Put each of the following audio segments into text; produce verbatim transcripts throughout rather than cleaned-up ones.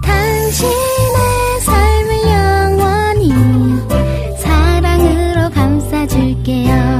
당신의 삶을 영원히 사랑으로 감싸줄게요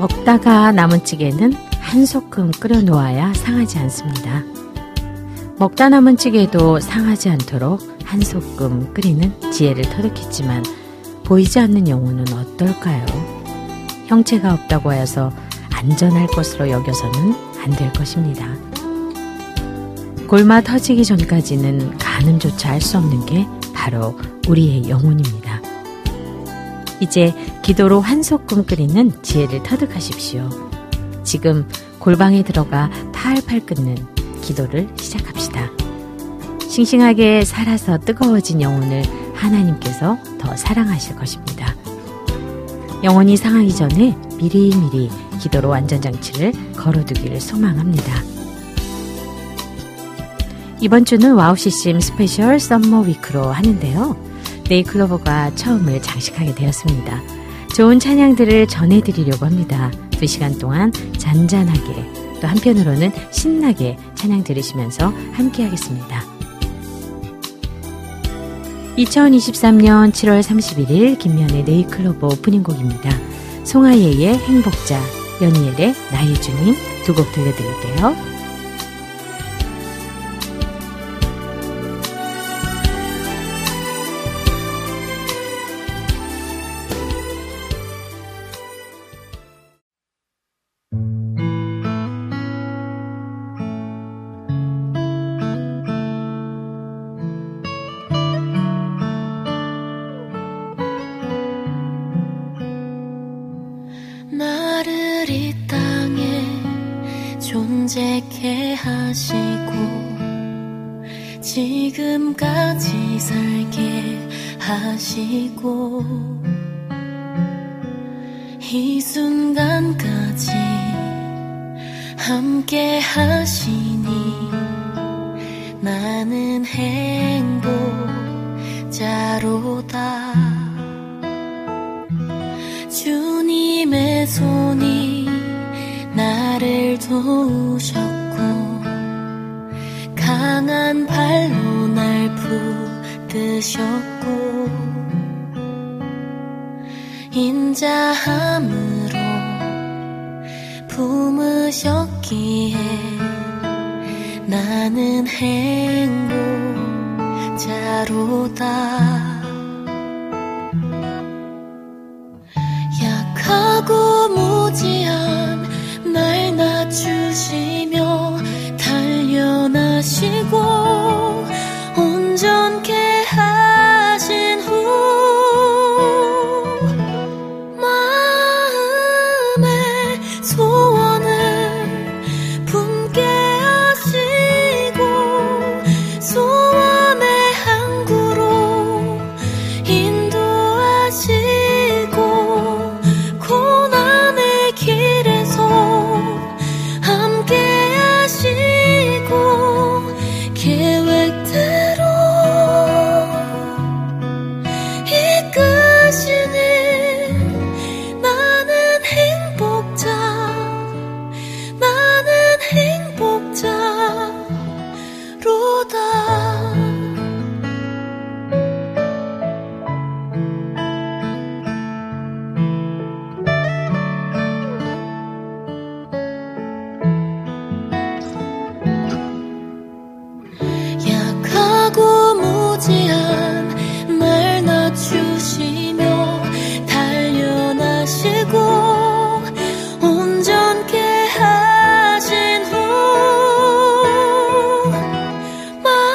먹다가 남은 찌개는 한 소끔 끓여놓아야 상하지 않습니다. 먹다 남은 찌개도 상하지 않도록 한 소끔 끓이는 지혜를 터득했지만 보이지 않는 영혼은 어떨까요? 형체가 없다고 해서 안전할 것으로 여겨서는 안 될 것입니다. 골마 터지기 전까지는 가늠조차 알 수 없는 게 바로 우리의 영혼입니다. 이제 기도로 한 소끔 끓이는 지혜를 터득하십시오. 지금 골방에 들어가 팔팔 끓는 기도를 시작합시다. 싱싱하게 살아서 뜨거워진 영혼을 하나님께서 더 사랑하실 것입니다. 영혼이 상하기 전에 미리미리 기도로 안전장치를 걸어두기를 소망합니다. 이번 주는 와우씨씨엠 스페셜 썸머 위크로 하는데요. 네잎클로버가 처음을 장식하게 되었습니다. 좋은 찬양들을 전해드리려고 합니다. 두 시간 동안 잔잔하게 또 한편으로는 신나게 찬양 들으시면서 함께하겠습니다. 이천이십삼 년 칠월 삼십일 일 김미연의 네잎클로버 오프닝곡입니다. 송하예의 행복자, 연희엘의 나의 주님 두 곡 들려드릴게요. 마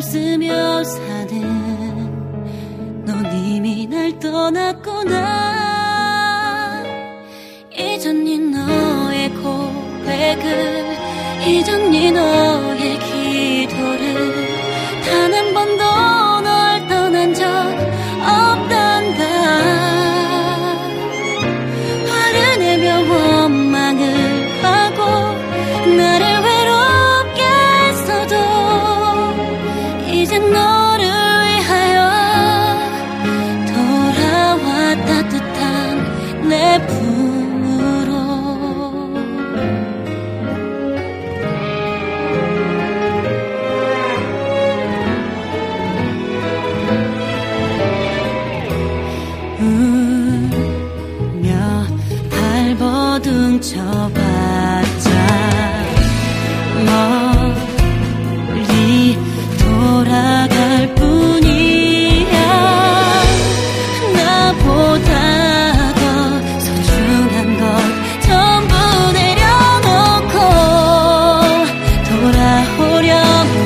쓰며 사는 넌 이미 날 떠났구나. 잊었니 너의 고백을, 잊었니 너의 기도를. 단 한 번도 널 떠난 적 없단다. 화를 내며 원망을 하고 나를 외롭게 했어도 이젠 너를 위하여 돌아와 따뜻한 내 쳐봤자 멀리 돌아갈 뿐이야. 나보다 더 소중한 것 전부 내려놓고 돌아오렴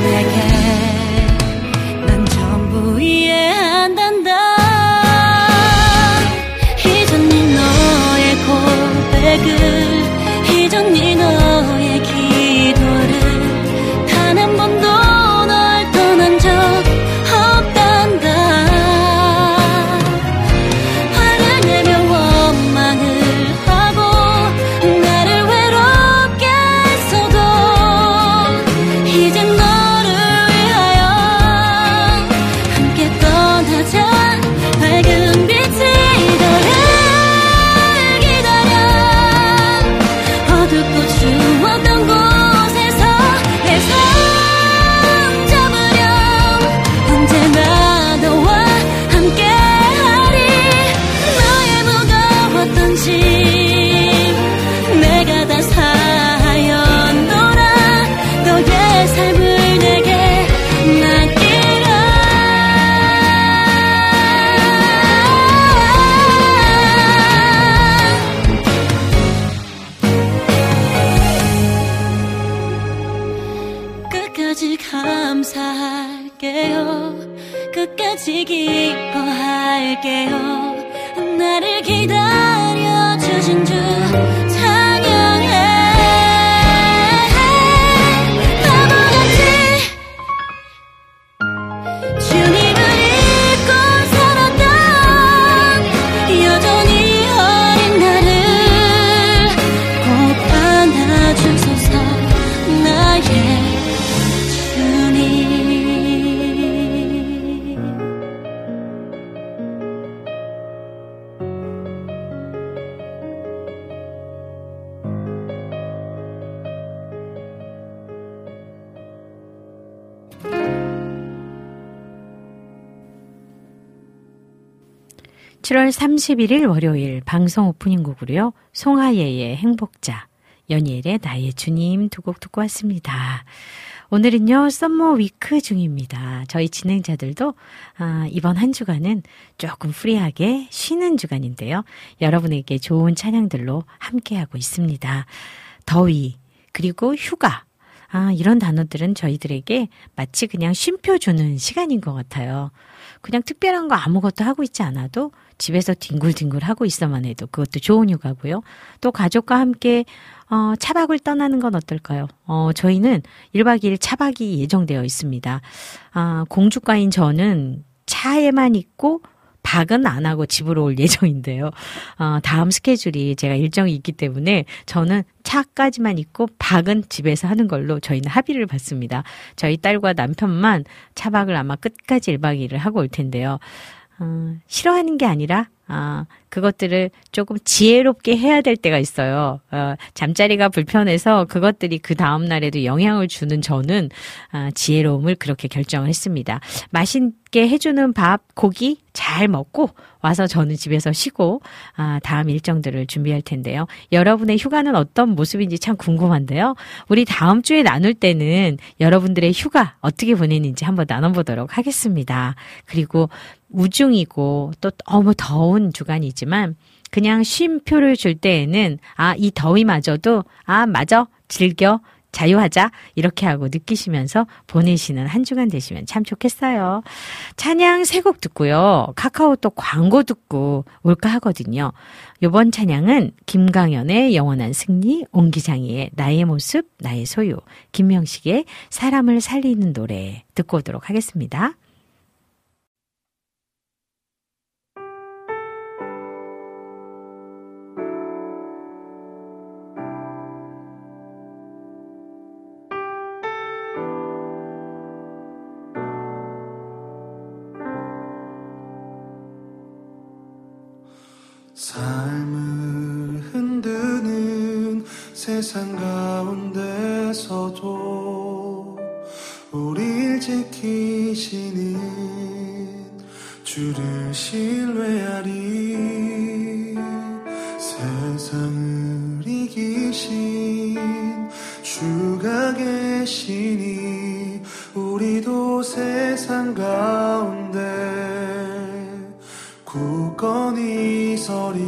내게. 난 전부 이해한단다. 잊었니 너의 고백을, 잊었니 너의 기도를. 단 한 번도 널 떠난 적 없단다. 화를 내며 원망을 하고 나를 외롭게 했어도 이젠 너를 위하여 함께 떠나자. 밝은 빛이 너를 어떤 곳에서 내 손 잡으렴. 언제나 너와 함께하리. 너의 무거웠던 짐 내가 다 사연노라. 너의 삶을 내게 감사할게요. 끝까지 기뻐할게요. 나를 기다려주신 주 찬양해. 바보같이 주님을 잊고 살았던 여전히 어린 나를 꼭 안아주소서. 나의 칠월 삼십일일 월요일 방송 오프닝 곡으로요, 송하예의 행복자, 연예일의 나의 주님 두 곡 듣고 왔습니다. 오늘은요 썸머 위크 중입니다. 저희 진행자들도 아, 이번 한 주간은 조금 프리하게 쉬는 주간인데요, 여러분에게 좋은 찬양들로 함께하고 있습니다. 더위 그리고 휴가, 아, 이런 단어들은 저희들에게 마치 그냥 쉼표 주는 시간인 것 같아요. 그냥 특별한 거 아무것도 하고 있지 않아도 집에서 뒹굴뒹굴 하고 있어만 해도 그것도 좋은 휴가고요. 또 가족과 함께 어, 차박을 떠나는 건 어떨까요? 어, 저희는 일박 이일 차박이 예정되어 있습니다. 아, 공주과인 저는 차에만 있고 박은 안 하고 집으로 올 예정인데요. 어, 다음 스케줄이 제가 일정이 있기 때문에 저는 차까지만 있고 박은 집에서 하는 걸로 저희는 합의를 봤습니다. 저희 딸과 남편만 차박을 아마 끝까지 일박 이일을 하고 올 텐데요. 어, 싫어하는 게 아니라 아, 그것들을 조금 지혜롭게 해야 될 때가 있어요. 어, 잠자리가 불편해서 그것들이 그 다음날에도 영향을 주는 저는 아, 지혜로움을 그렇게 결정을 했습니다. 맛있게 해주는 밥, 고기 잘 먹고 와서 저는 집에서 쉬고 아, 다음 일정들을 준비할 텐데요. 여러분의 휴가는 어떤 모습인지 참 궁금한데요. 우리 다음 주에 나눌 때는 여러분들의 휴가 어떻게 보내는지 한번 나눠보도록 하겠습니다. 그리고 우중이고 또 너무 더운 주간이지만 그냥 쉼표를 줄 때에는 아, 이 더위마저도 아, 마저 즐겨 자유하자 이렇게 하고 느끼시면서 보내시는 한 주간 되시면 참 좋겠어요. 찬양 세 곡 듣고요. 카카오톡 광고 듣고 올까 하거든요. 이번 찬양은 김강현의 영원한 승리, 옹기장이의 나의 모습, 나의 소유, 김명식의 사람을 살리는 노래 듣고 오도록 하겠습니다. 삶을 흔드는 세상 가운데서도 우릴 지키시는 주를 신뢰하리. 세상을 이기신 주가 계시니 우리도 세상 가운데 굳건히 서리.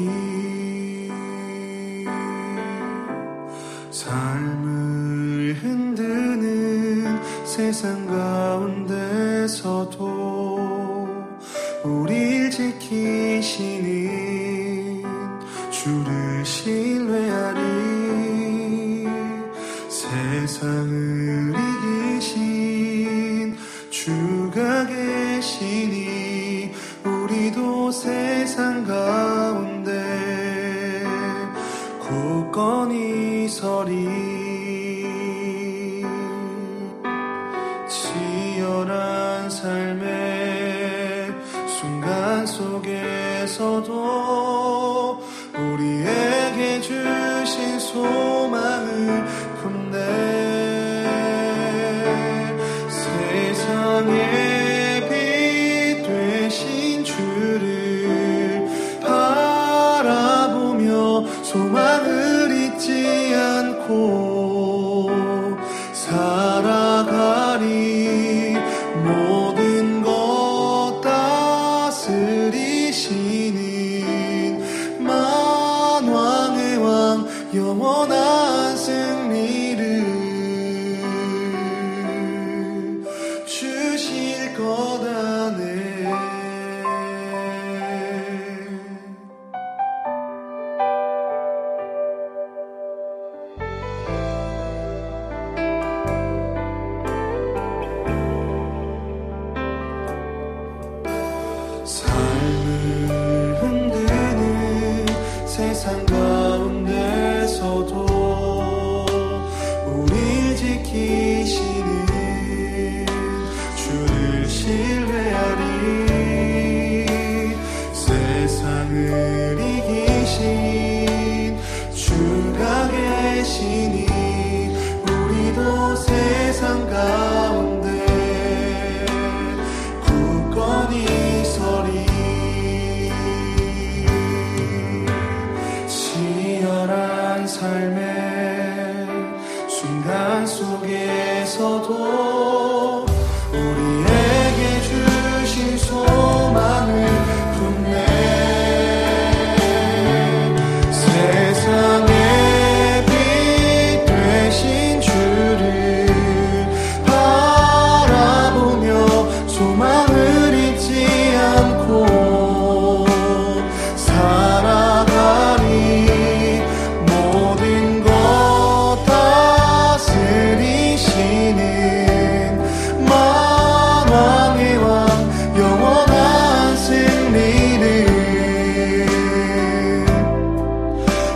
삶을 흔드는 세상 가운데서도 우릴 지키시는 주를 신뢰하리. 세상을 이기신 주가 계시니 우리도 세상 가운데 굳건히 서리. 치열한 삶의 순간 속에서도 우리에게 주신 소망을 품네. 세상에 소망을 잊지 않고 살아가리. 모든 것 다스리시는 만왕의 왕 영원한 승리를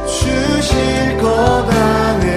주실 거다네.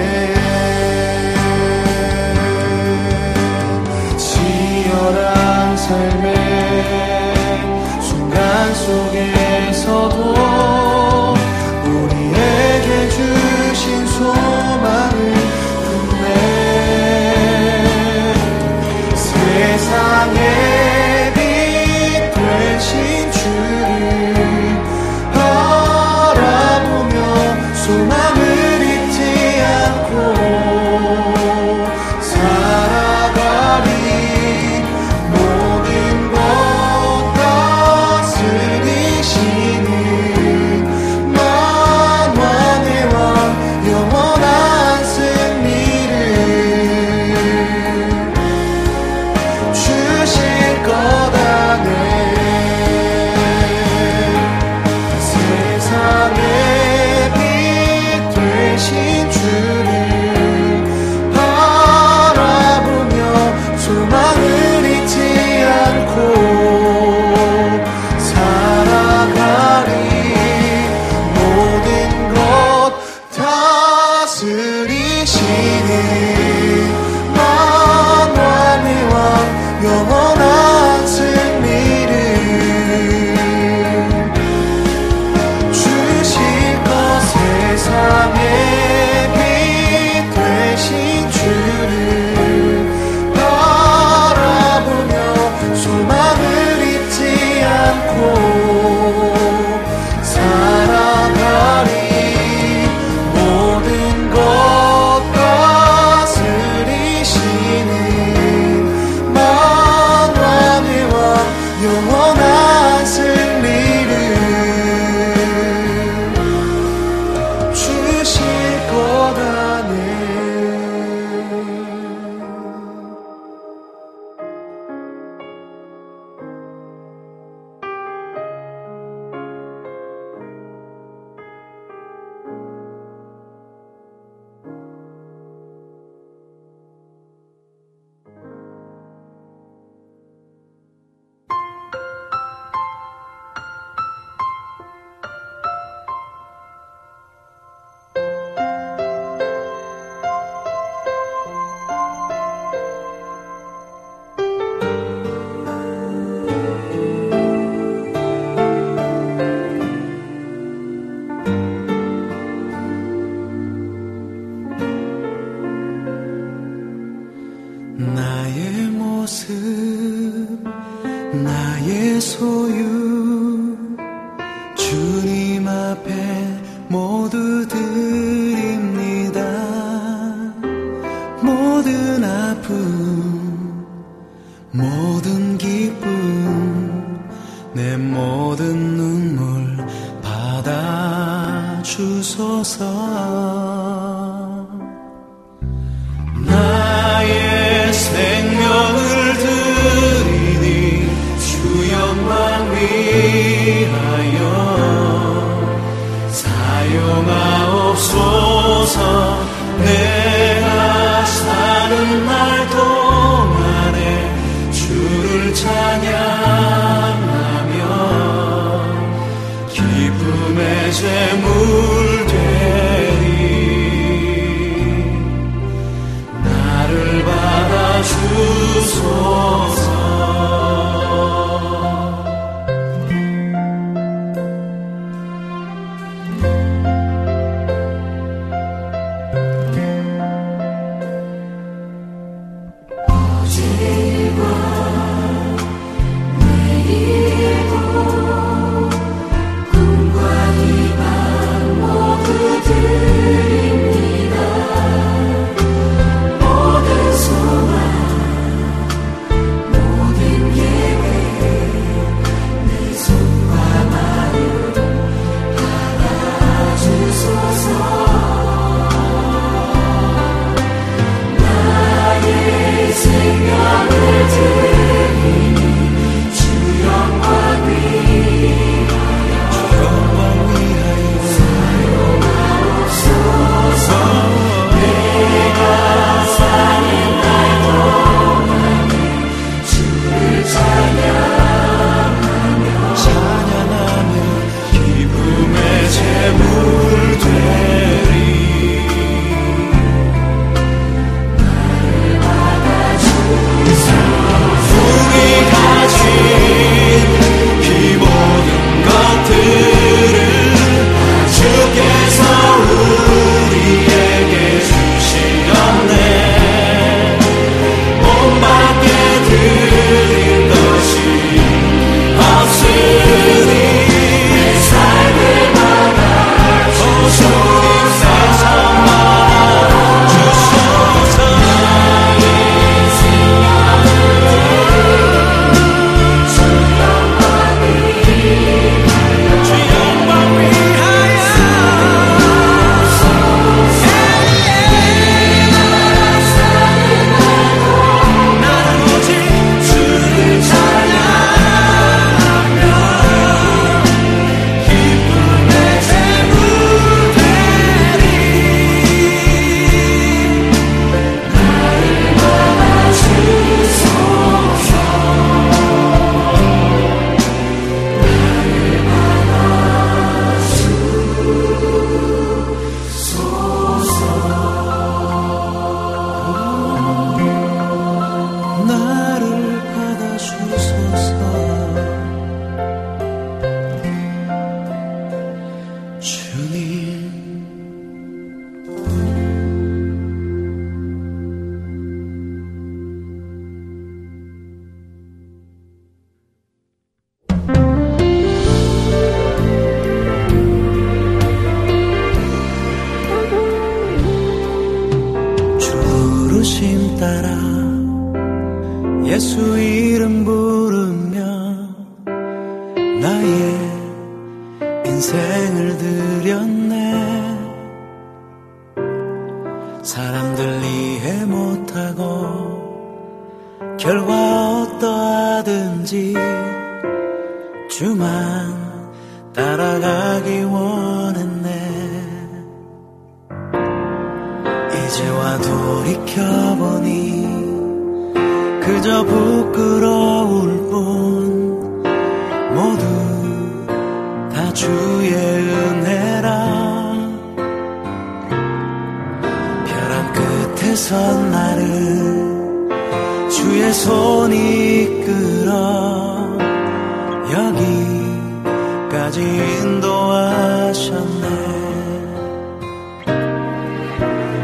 나의 모습 나의 소유 주님 앞에 모두 드립니다. 모든 아픔 모든 기쁨 내 모든 눈물 받아주소서. 나의 생명을 드리니 주여만 위하여 사용하옵소서. 내가 사는 날 동안에 주를 찬양하며 기쁨의 제물 주소서.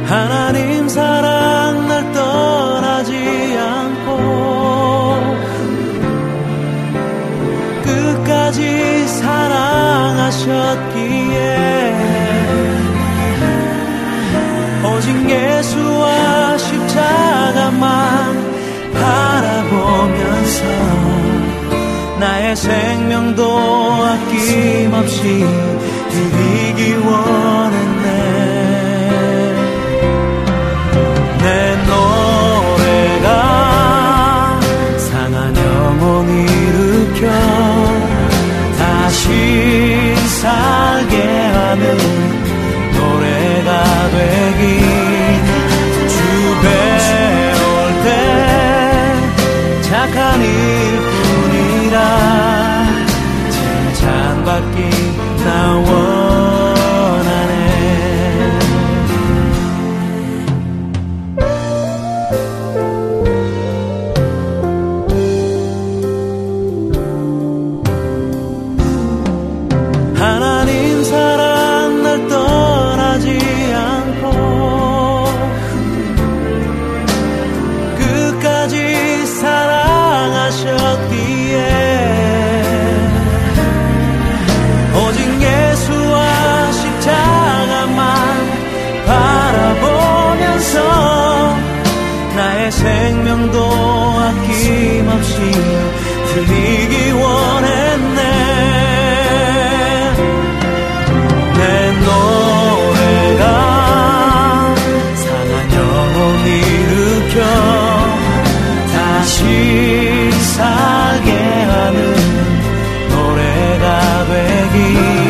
하나님 사랑 날 떠나지 주셔서 나의 생명도 아낌없이 드리기 원했네. 내 노래가 상한 영혼을 일으켜 다시 살게 하는 노래가 되기 주 배울 때 착한 일뿐이라 칭찬 받기 나 원하네. 하나님 사랑 날 떠나지 않고 끝까지 사랑하셨기에 나의 생명도 아낌없이 드리기 원했네. 내 노래가 상한 영혼 일으켜 다시 사게 하는 노래가 되기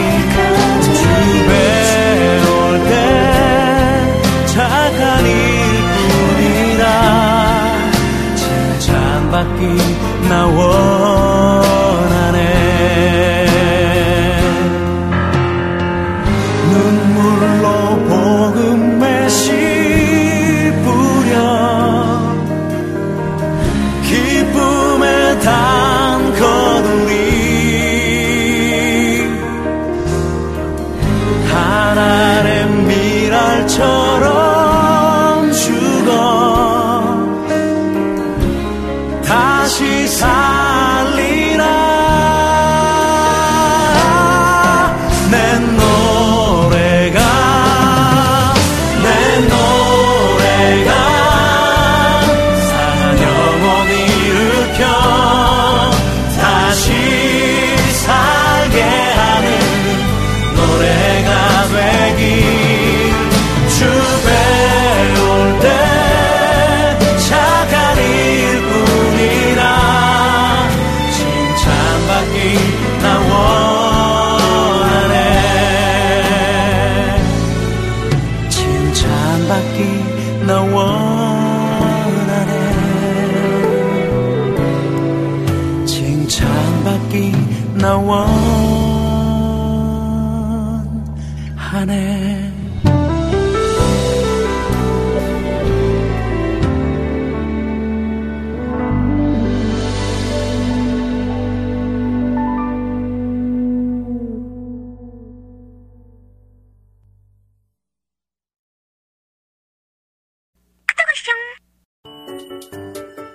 나 원하네. 눈물로 복음의 씨 뿌려 기쁨의 단 거두리 하나의 미랄처럼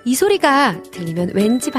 이 소리가 들리면 왠지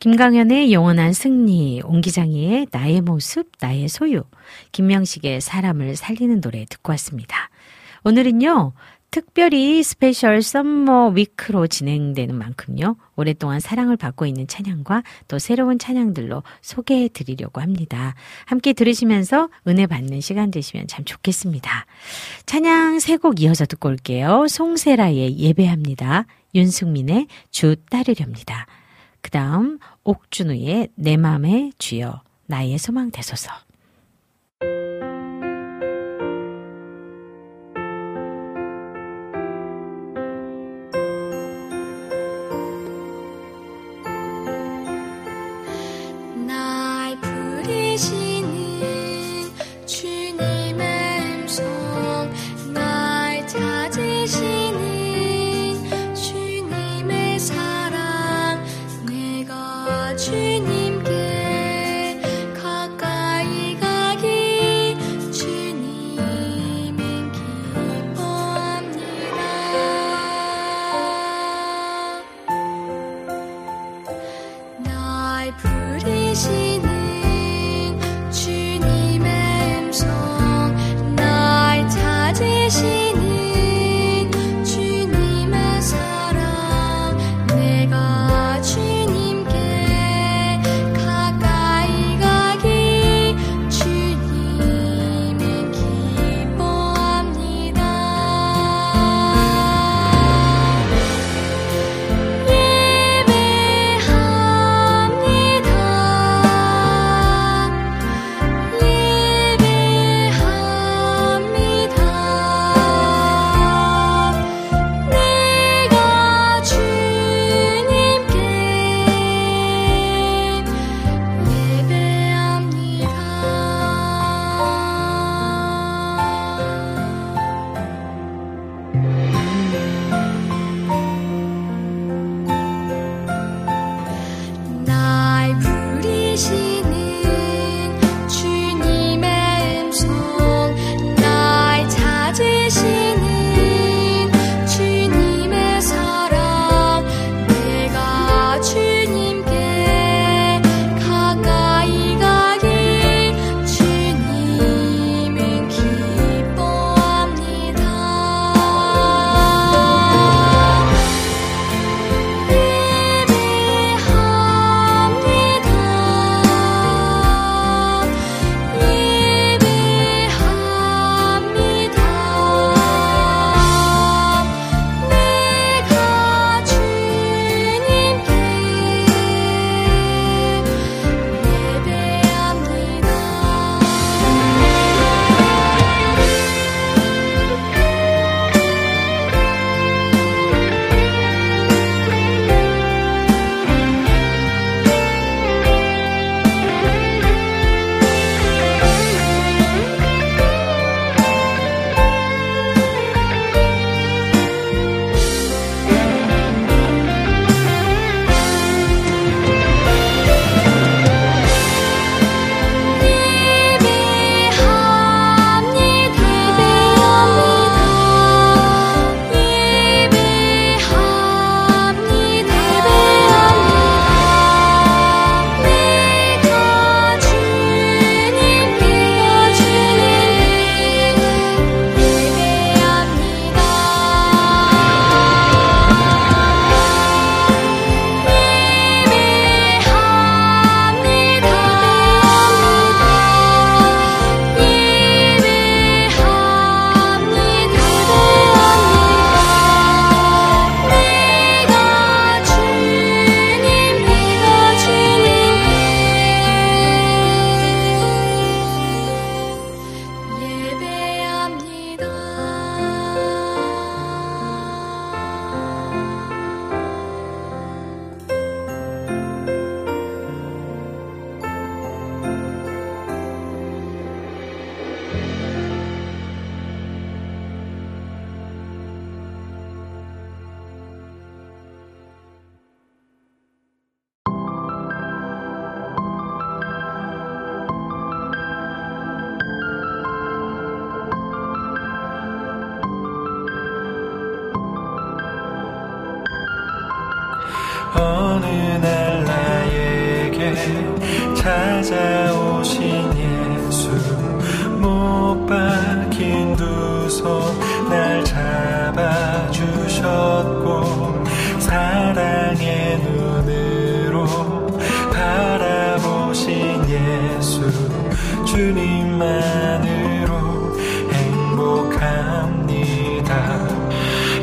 김강현의 영원한 승리, 옹기장이의 나의 모습, 나의 소유, 김명식의 사람을 살리는 노래 듣고 왔습니다. 오늘은요. 특별히 스페셜 썸머 위크로 진행되는 만큼요. 오랫동안 사랑을 받고 있는 찬양과 또 새로운 찬양들로 소개해 드리려고 합니다. 함께 들으시면서 은혜 받는 시간 되시면 참 좋겠습니다. 찬양 세 곡 이어서 듣고 올게요. 송세라의 예배합니다. 윤승민의 주 따르렵니다. 그 다음 옥준우의 내 맘에 쥐어 나의 소망 되소서.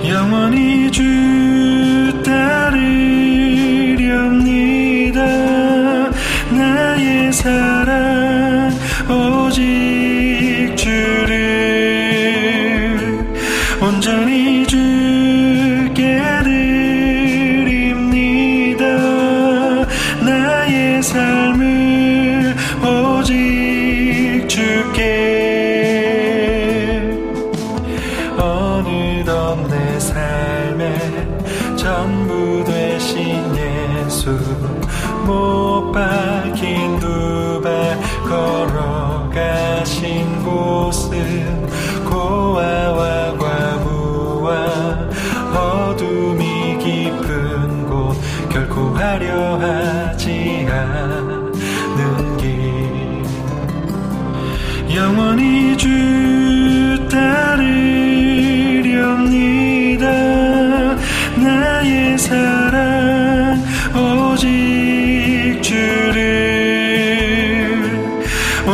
영원히 주 따르렵니. 사랑 오직 주를 온전히 주께 드립니다. 나의 삶을 오직 주께. 어느덧 내 삶의 전부 되신 예수 못 박힌 두 발 걸어가신 곳은 고아와 과부와 어둠이 깊은 곳 결코 화려하지 않는 길 영원히 주 따르렵니다. 나의 사랑 오직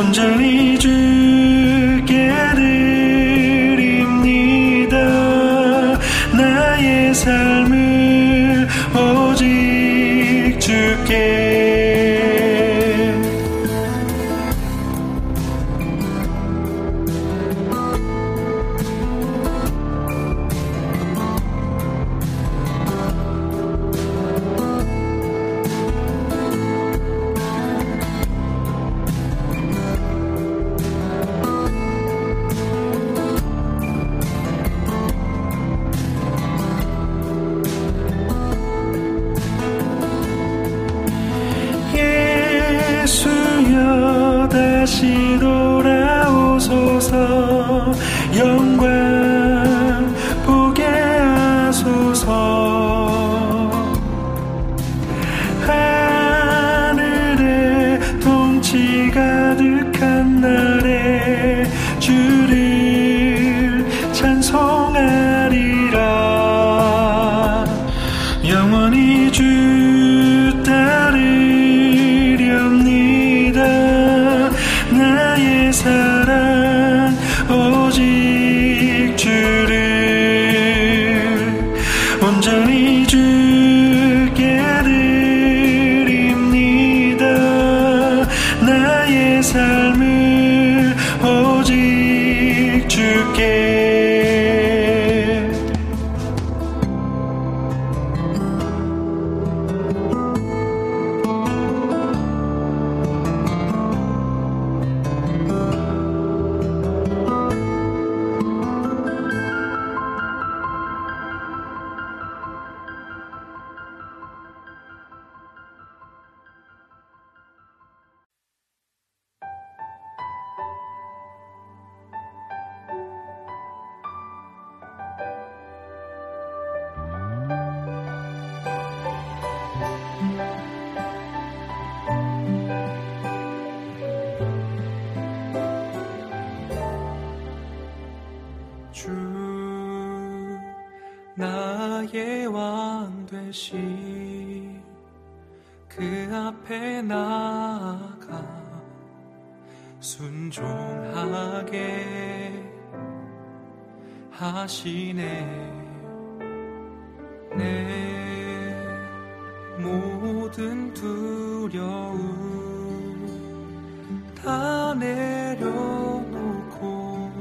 온전히 주께 드립니다. 나의 삶을 오직 주께. 다시 돌아오소서 영광 보게 하소서. 하늘에 통치 가득한 날에 주를 찬송하리라. 영원히 주 따르렵니다. 나의 사랑 오직 주를 온전히 주께 드립니다. 나의 삶을 오직 주께. 나의 왕 되시 그 앞에 나아가 순종하게 하시네. 내 모든 두려움 다 내려놓고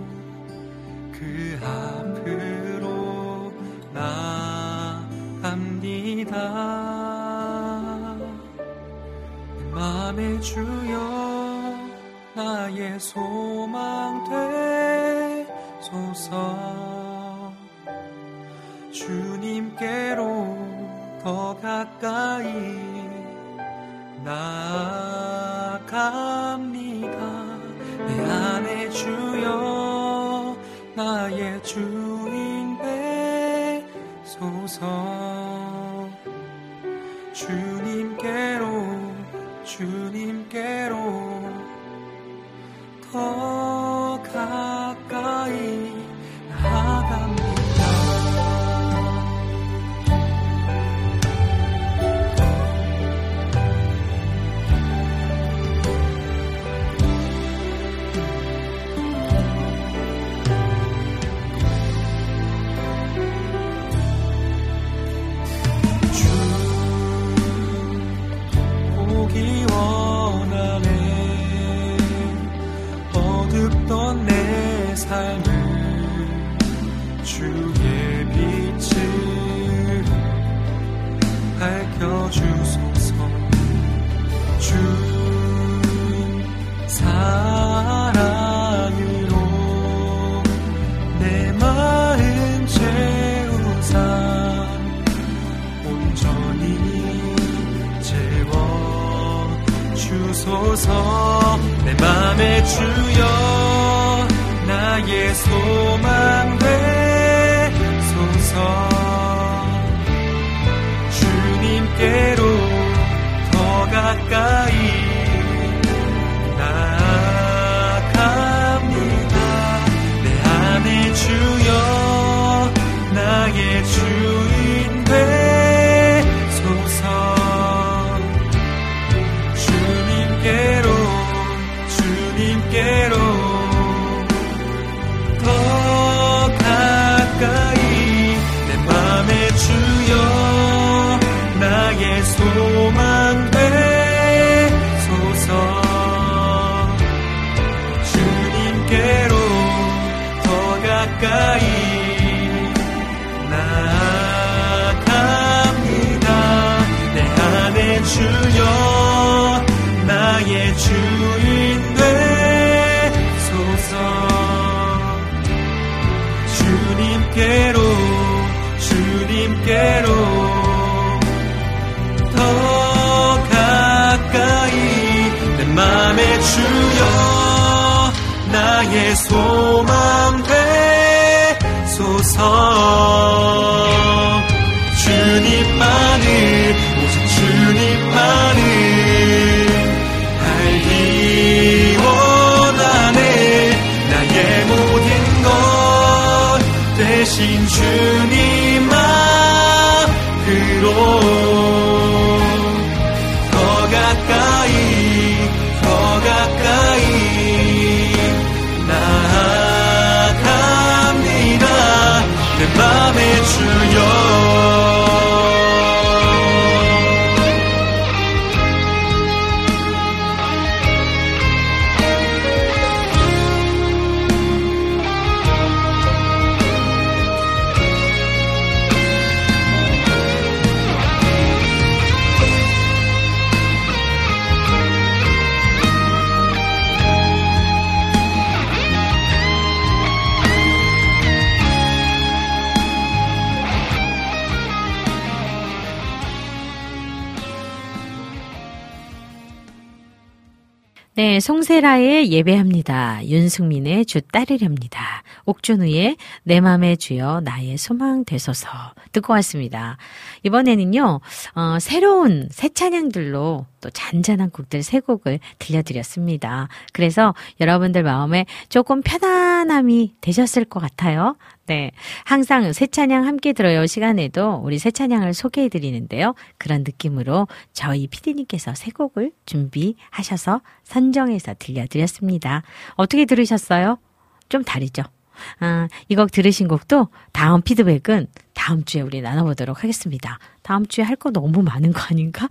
그 앞을 나갑니다. 내 맘의 주여 나의 소망 되소서. 주님께로 더 가까이 나갑니다. 내 안의 주여 나의 주인 소서. 주님께로 주님께로 더 가까이 나아갑니다. 주 보기 원하네. 삶을 주의 빛으로 밝혀주소서. 주 사랑으로 내 마음 채우사 온전히 채워주소서. 내 맘에 주여 나의 소망 되소서. 주님께로 더 가까이 나아갑니다. 내 안에 주여 나의 주인 되소서. 주님께로 주님께로 소망 되소서. 주님께로 더 가까이 나아갑니다. 내 안에 주여 나의 주인 되소서. 주님께로 주님께로 주여 나의 소망 되소서. 주님만을 오직 주님만을 알기 원하네. 나의 모든 것 대신 주님만으로 맘에 주여. 네, 송세라의 예배합니다. 윤승민의 주 따르렵니다. 옥준우의 내 맘에 주여 나의 소망 되소서 듣고 왔습니다. 이번에는요, 어, 새로운 새 찬양들로 또 잔잔한 곡들 세 곡을 들려드렸습니다. 그래서 여러분들 마음에 조금 편안함이 되셨을 것 같아요. 네, 항상 새 찬양 함께 들어요 시간에도 우리 새 찬양을 소개해드리는데요. 그런 느낌으로 저희 피디님께서 새 곡을 준비하셔서 선정해서 들려드렸습니다. 어떻게 들으셨어요? 좀 다르죠? 아, 이 곡 들으신 곡도 다음 피드백은 다음 주에 우리 나눠보도록 하겠습니다. 다음 주에 할 거 너무 많은 거 아닌가?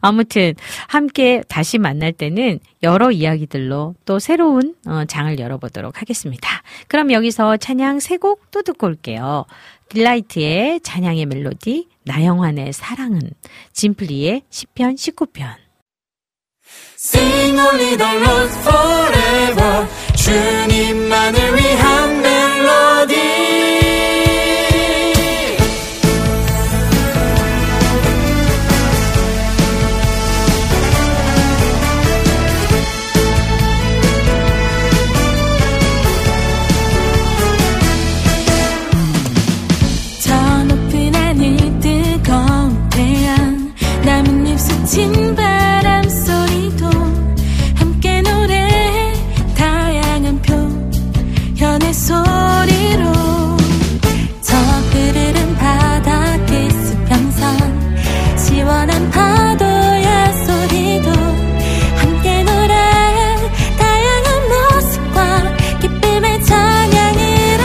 아무튼 함께 다시 만날 때는 여러 이야기들로 또 새로운 장을 열어보도록 하겠습니다. 그럼 여기서 찬양 세 곡 또 듣고 올게요. 딜라이트의 찬양의 멜로디, 나영환의 사랑은, 짐플리의 시편 십구 편. Sing only the Lord forever. 주님만을 위한 멜로디. 진 바람 소리도 함께 노래해. 다양한 표현의 소리로 저 푸르른 바다 기습 평선 시원한 파도의 소리도 함께 노래해. 다양한 모습과 기쁨의 찬양으로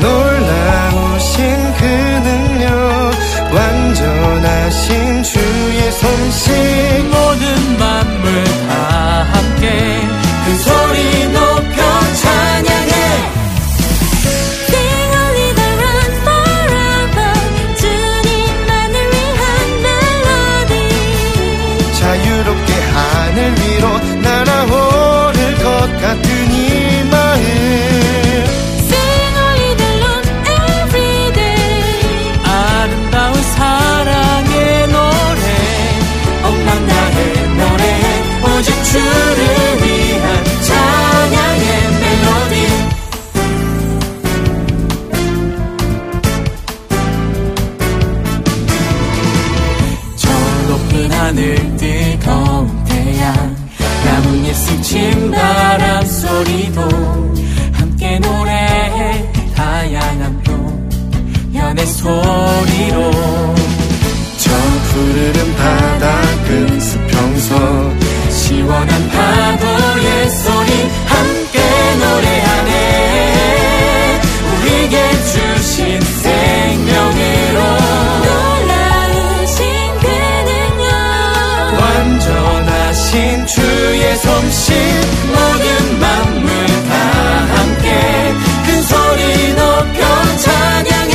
놀라우신 그 능력 완전하신 주. 손 씻어 오늘 뜨거운 태양 나뭇잎 스친 바람 소리도 함께 노래해 다양한 표현의 소리로 저 푸르른 바다 금수평선 시원한 파도의 소리 함께 노래하네 우리에게 주신 생명으로 완전하신 주의 솜씨 모든 만물 다 함께 큰 소리 높여 찬양해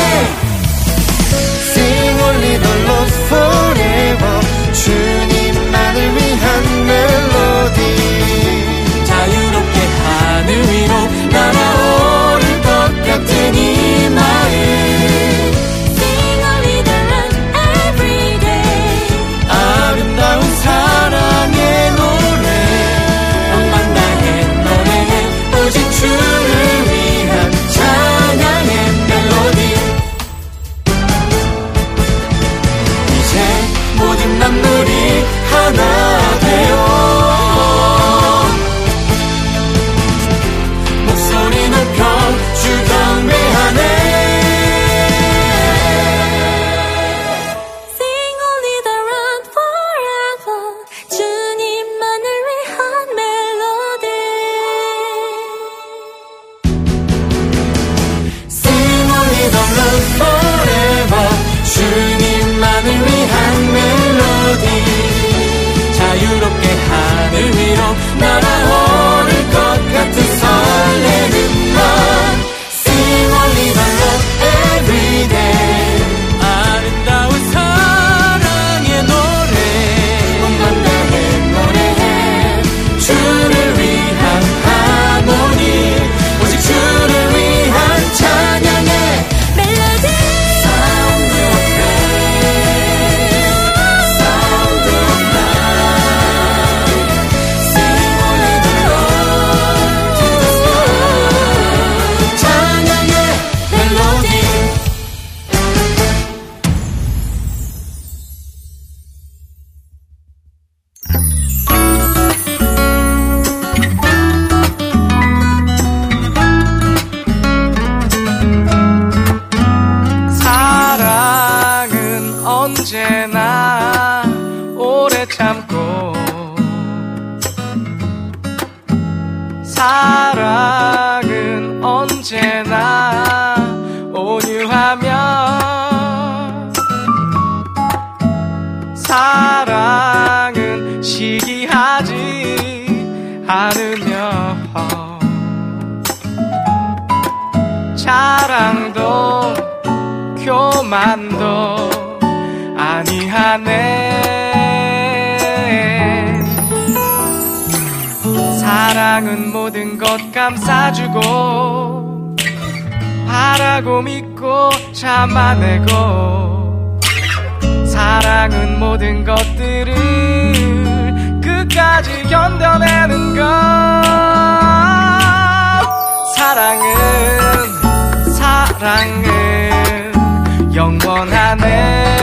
Sing only the Lord forever 주님만을 위한 멜로디 자유롭게 하늘 위로 날아오를 것 같은 이 마음 감싸주고 바라고 믿고 참아내고 사랑은 모든 것들을 끝까지 견뎌내는 것 사랑은 사랑은 영원하네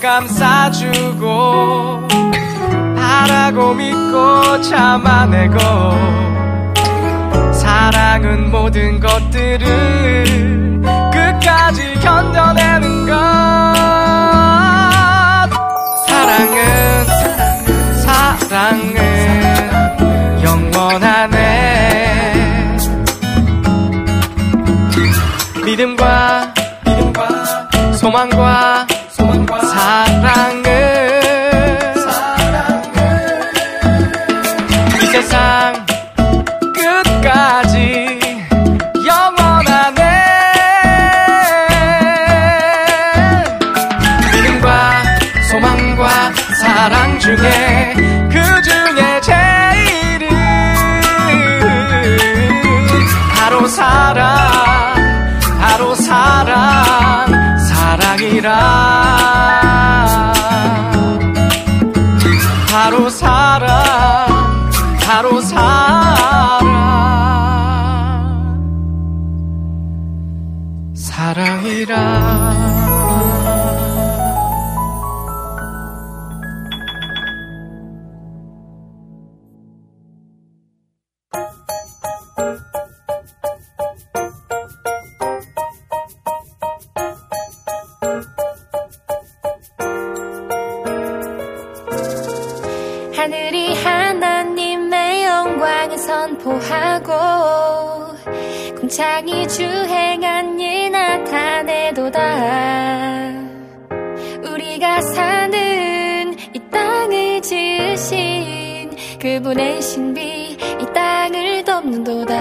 감싸주고 바라고 믿고 참아내고 사랑은 모든 것들을 끝까지 견뎌내는 것 믿음과, 믿음과 소망과, 소망과 사랑을, 사랑을 이 세상 끝까지 영원하네. 믿음과 소망과 사랑 중에 그 중에 제일은 바로 사랑, 바로 사랑, 사랑이라. 바로 사랑, 바로 사랑, 사랑이라. 공창이 주행한 일 나타내도다. 우리가 사는 이 땅을 지으신 그분의 신비 이 땅을 덮는도다.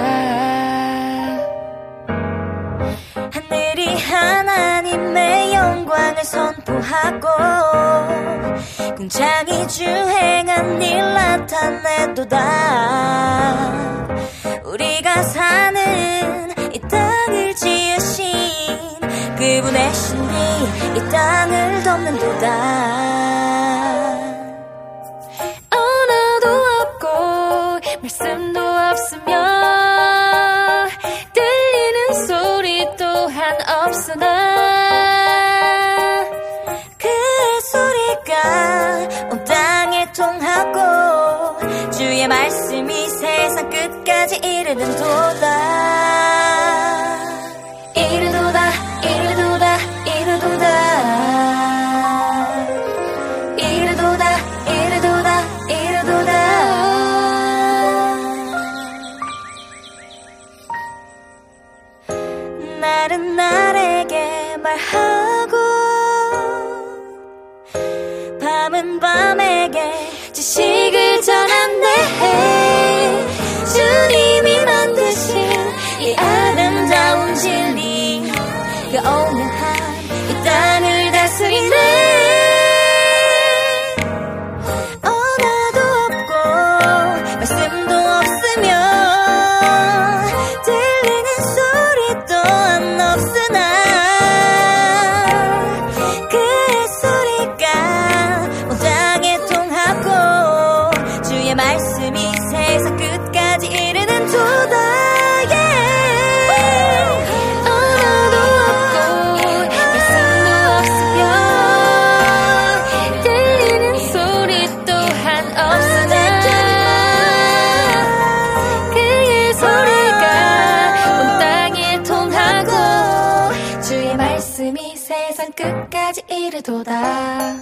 하늘이 하나님의 영광을 선포하고 공창이 주행한 일 나타내도다. 우리가 사는 이 땅을 지으신 그분의 신비 이 땅을 덮는도다. 언어도 없고 말씀도 없으며 들리는 소리 또한 없으나 그의 소리가 온 땅에 통하고 주의 말씀이 세상 끝 이르는도다. 이르도다, 이르도다, 이르도다. 이르도다, 이르도다, 이르도다. 나는 날에게 말하고 밤은 밤에게 지식을 전한대. 주님이 만드신 이 아름다운 진리 그 오묘한 이 땅을 다스리네. 언어도 없고 말씀도 없으며 들리는 소리 또한 없으나 그의 소리가 온 땅에 통하고 주의 말씀이 세상 끝 끝까지 이르도다.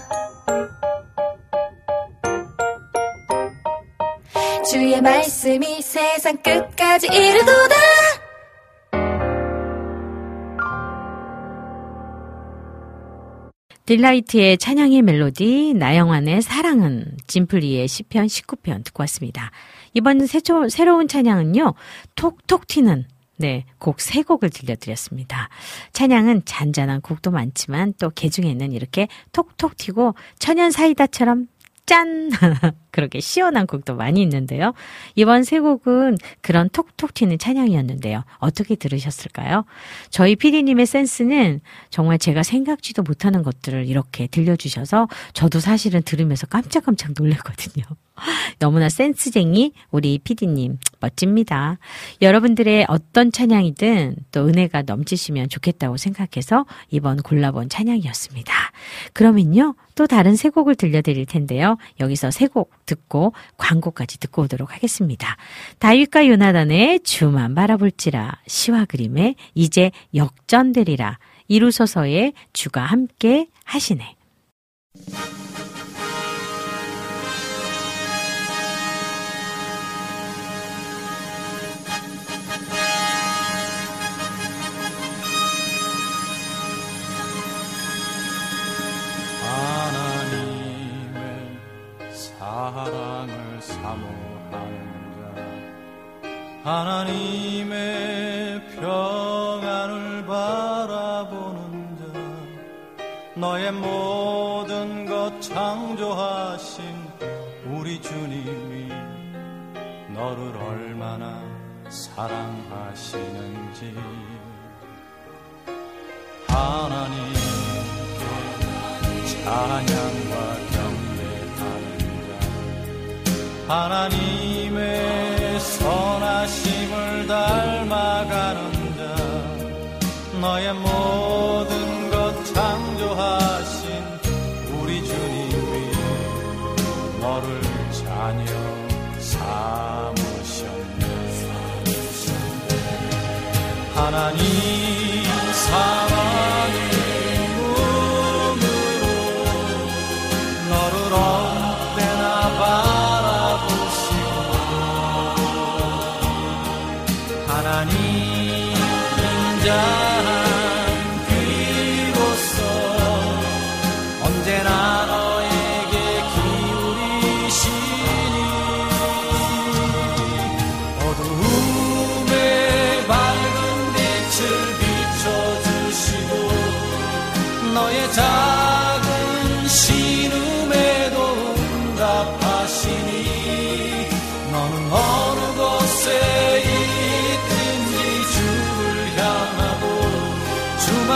주의 말씀이 세상 끝까지 이르도다. 딜라이트의 찬양의 멜로디, 나영환의 사랑은, 진플리의 시편 십구 편 듣고 왔습니다. 이번 새초, 새로운 찬양은요, 톡톡 튀는 네, 곡 세 곡을 들려드렸습니다. 찬양은 잔잔한 곡도 많지만 또 개중에는 이렇게 톡톡 튀고 천연 사이다처럼 짠! 그렇게 시원한 곡도 많이 있는데요. 이번 세 곡은 그런 톡톡 튀는 찬양이었는데요. 어떻게 들으셨을까요? 저희 피디님의 센스는 정말 제가 생각지도 못하는 것들을 이렇게 들려주셔서 저도 사실은 들으면서 깜짝깜짝 놀랐거든요. 너무나 센스쟁이 우리 피디님 멋집니다. 여러분들의 어떤 찬양이든 또 은혜가 넘치시면 좋겠다고 생각해서 이번 골라본 찬양이었습니다. 그러면요, 또 다른 세 곡을 들려드릴 텐데요. 여기서 세 곡 듣고 광고까지 듣고 오도록 하겠습니다. 다윗과 요나단의 주만 바라볼지라, 시와 그림의 이제 역전되리라, 이루소서의 주가 함께 하시네. 사랑을 사모하는 자 하나님의 평안을 바라보는 자 너의 모든 것 창조하신 우리 주님이 너를 얼마나 사랑하시는지 하나님께 찬양과 경배하는 자 하나님의 선하심을 닮아가는 자 너의 모든 것 창조하신 우리 주님이 너를 자녀 삼으셨네 하나님 사랑의 몸으로 너를 언제나 바라보시고 하나님 인자 작은 신음에도 응답하시니 너는 어느 곳에 있든지 주를 향하고 주만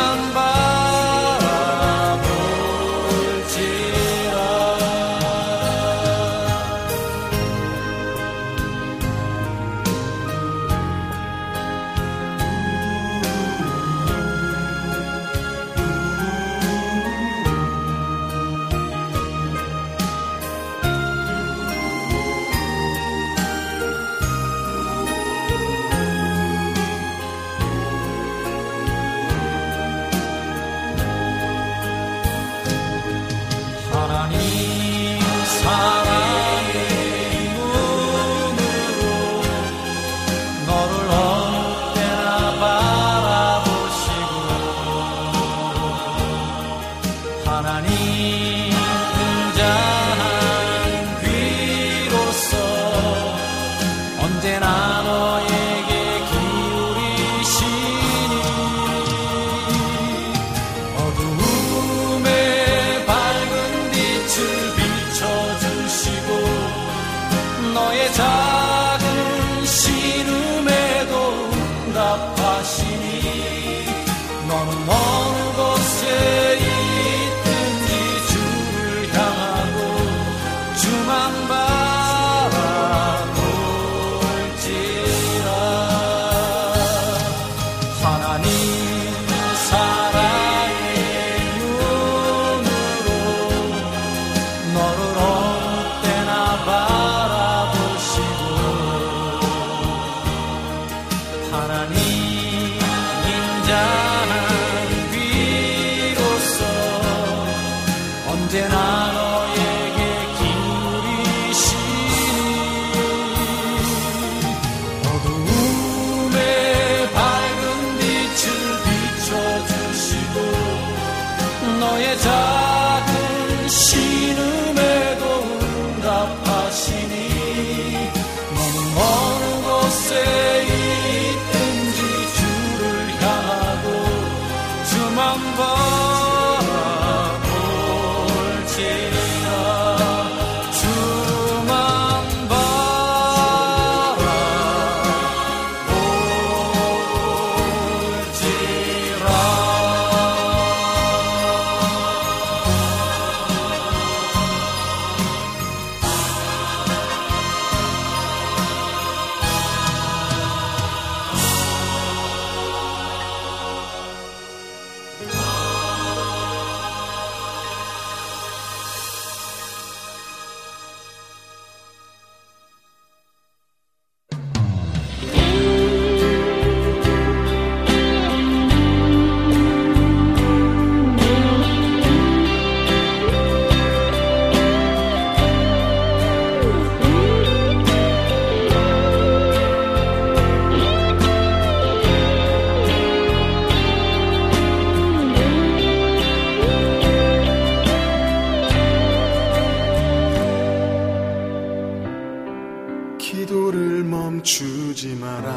멈추지 마라.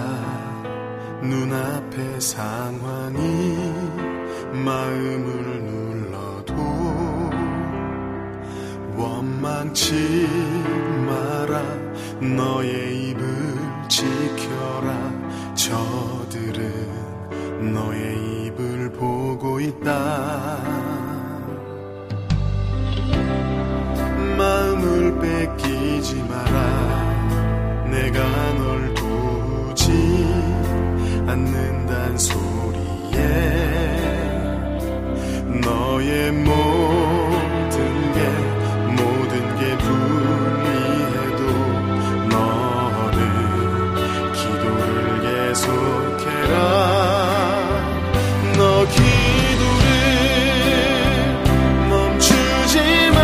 눈앞의 상황이 마음을 눌러도 원망치 마라. 너의 입을 지켜라. 저들은 너의 입을 보고 있다. 마음을 뺏기지 마라. 내가 널 도우지 않는단 소리에 너의 모든 게 모든 게 불리해도 너는 기도를 계속해라. 너 기도를 멈추지 마.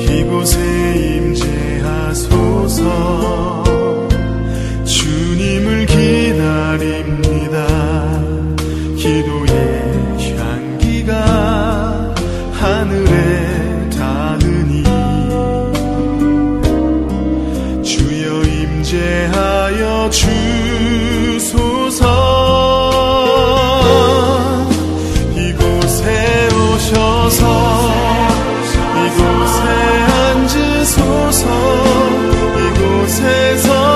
이곳에 임재하소서. 주님을 기다립니다. 기도의 향기가 하늘에 닿으니 주여 임재하여 주소서. 이곳에 오셔서 이곳에 앉으소서. 이곳에서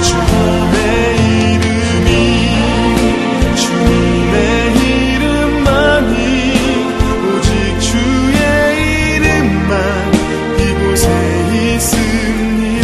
주님의 이름이 주님의 이름만이 오직 주의 이름만 이곳에 있습니다.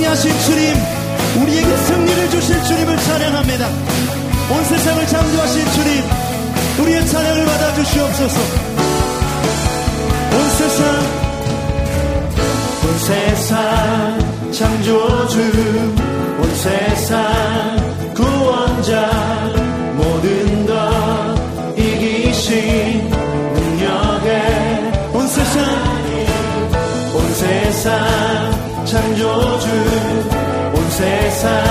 승리하실 주님, 우리에게 승리를 주실 주님을 찬양합니다. 온 세상을 창조하신 주님, 우리의 찬양을 받아주시옵소서. 온 세상, 온 세상 창조주, 온 세상 구원자, 모든 것 이기신 능력의 온 세상, 온 세상 창조주, 온 세상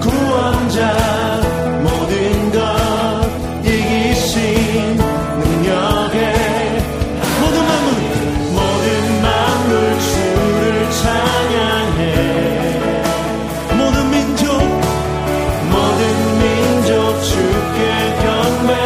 구원자, 모든 것 이기신 능력의 모든 만물, 모든 만물 주를 찬양해. 모든 민족, 모든 민족 주께 경배해.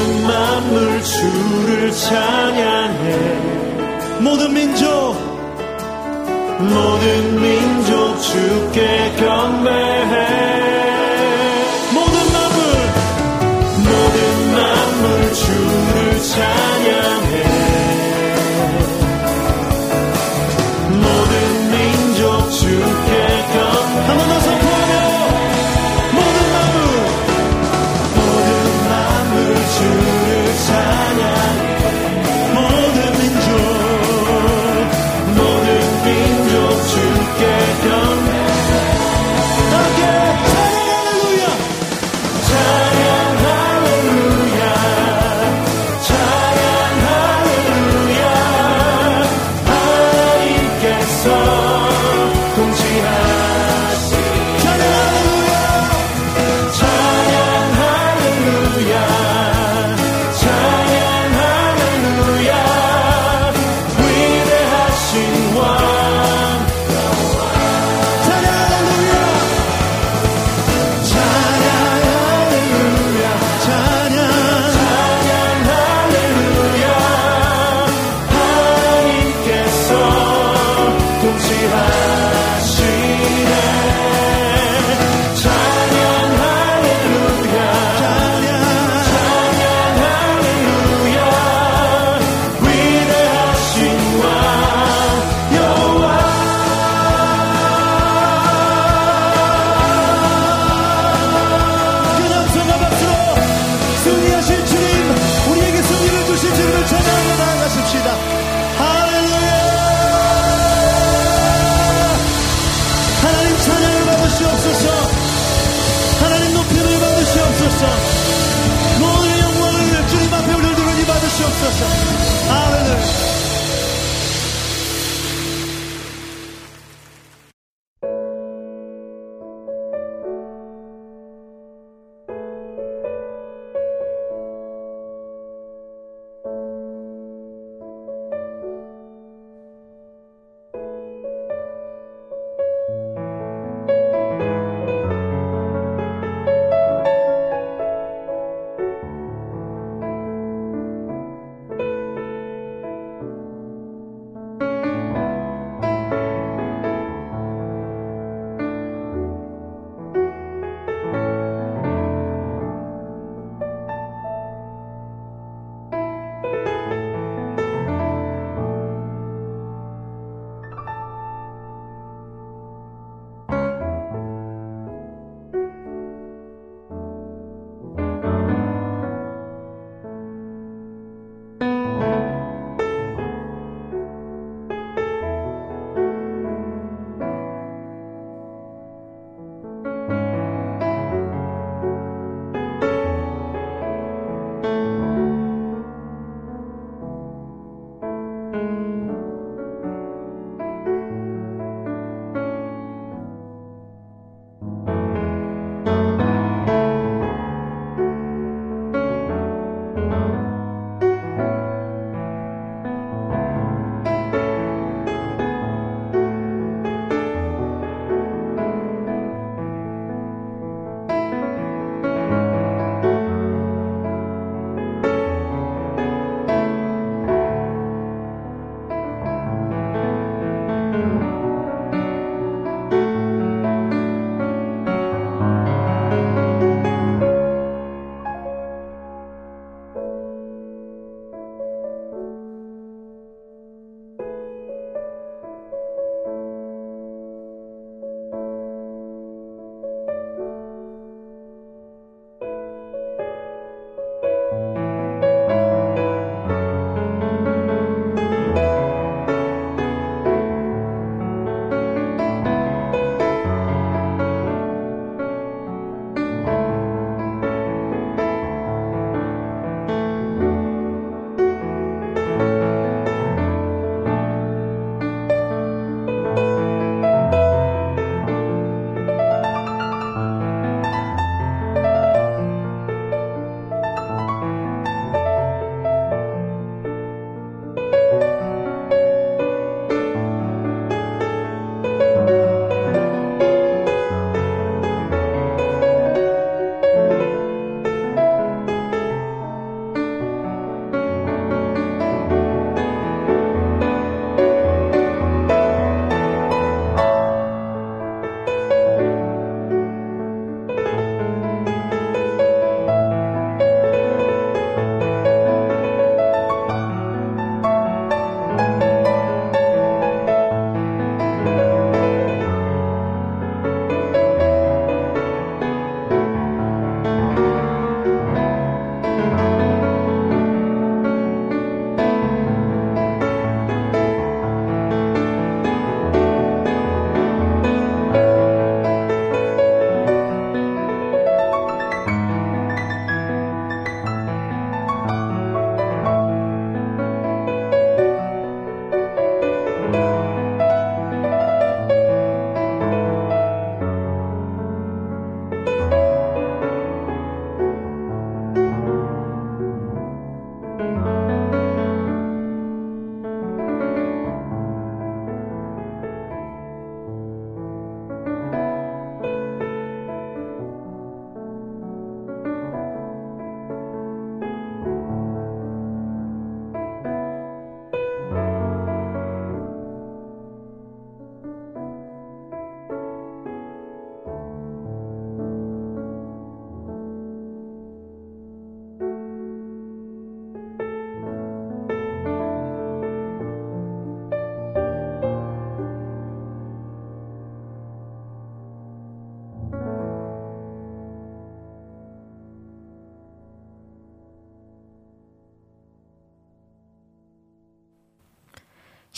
모든 민족 주께 경배해. 모든 만물, 모든 만물 주를 찬양해. 모든 민족 주께 경배해. 한 번 더 선포하며 모든 만물, 모든 만물 주를 찬양해. 주께 경배해.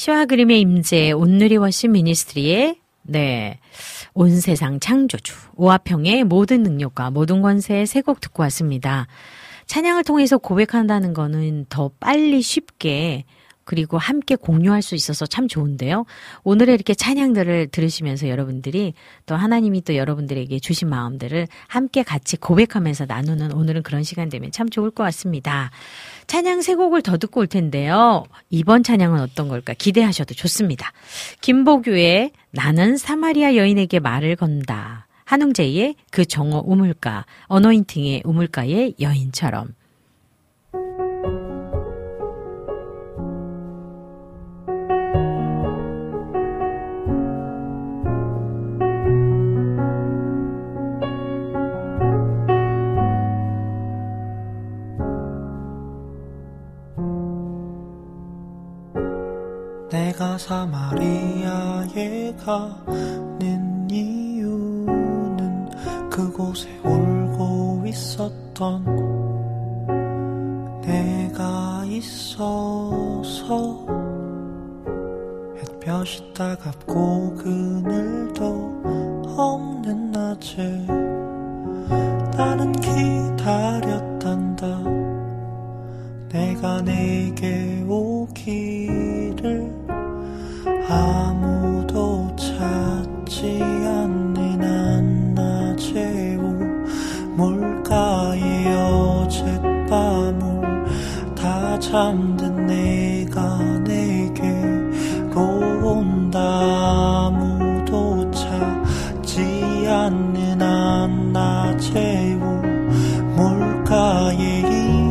시와 그림의 임재 온누리 워십 미니스트리의 네, 온 세상 창조주 오화평의 모든 능력과 모든 권세의 세 곡 듣고 왔습니다. 찬양을 통해서 고백한다는 거는 더 빨리 쉽게 그리고 함께 공유할 수 있어서 참 좋은데요. 오늘의 이렇게 찬양들을 들으시면서 여러분들이 또 하나님이 또 여러분들에게 주신 마음들을 함께 같이 고백하면서 나누는 오늘은 그런 시간 되면 참 좋을 것 같습니다. 찬양 세 곡을 더 듣고 올 텐데요. 이번 찬양은 어떤 걸까 기대하셔도 좋습니다. 김보규의 나는 사마리아 여인에게 말을 건다. 한웅재의 그 정오 우물가, 어노인팅의 우물가의 여인처럼. 내가 사마리아에 가는 이유는 그곳에 울고 있었던 내가 있어서 햇볕이 따갑고 그늘도 없는 낮에 나는 기다렸단다. 내가 내게 오기를 아무도 찾지 않는 한낮의 우물가에 어젯밤을 다 잠든 내가 내게로 온다. 아무도 찾지 않는 한낮의 우물가에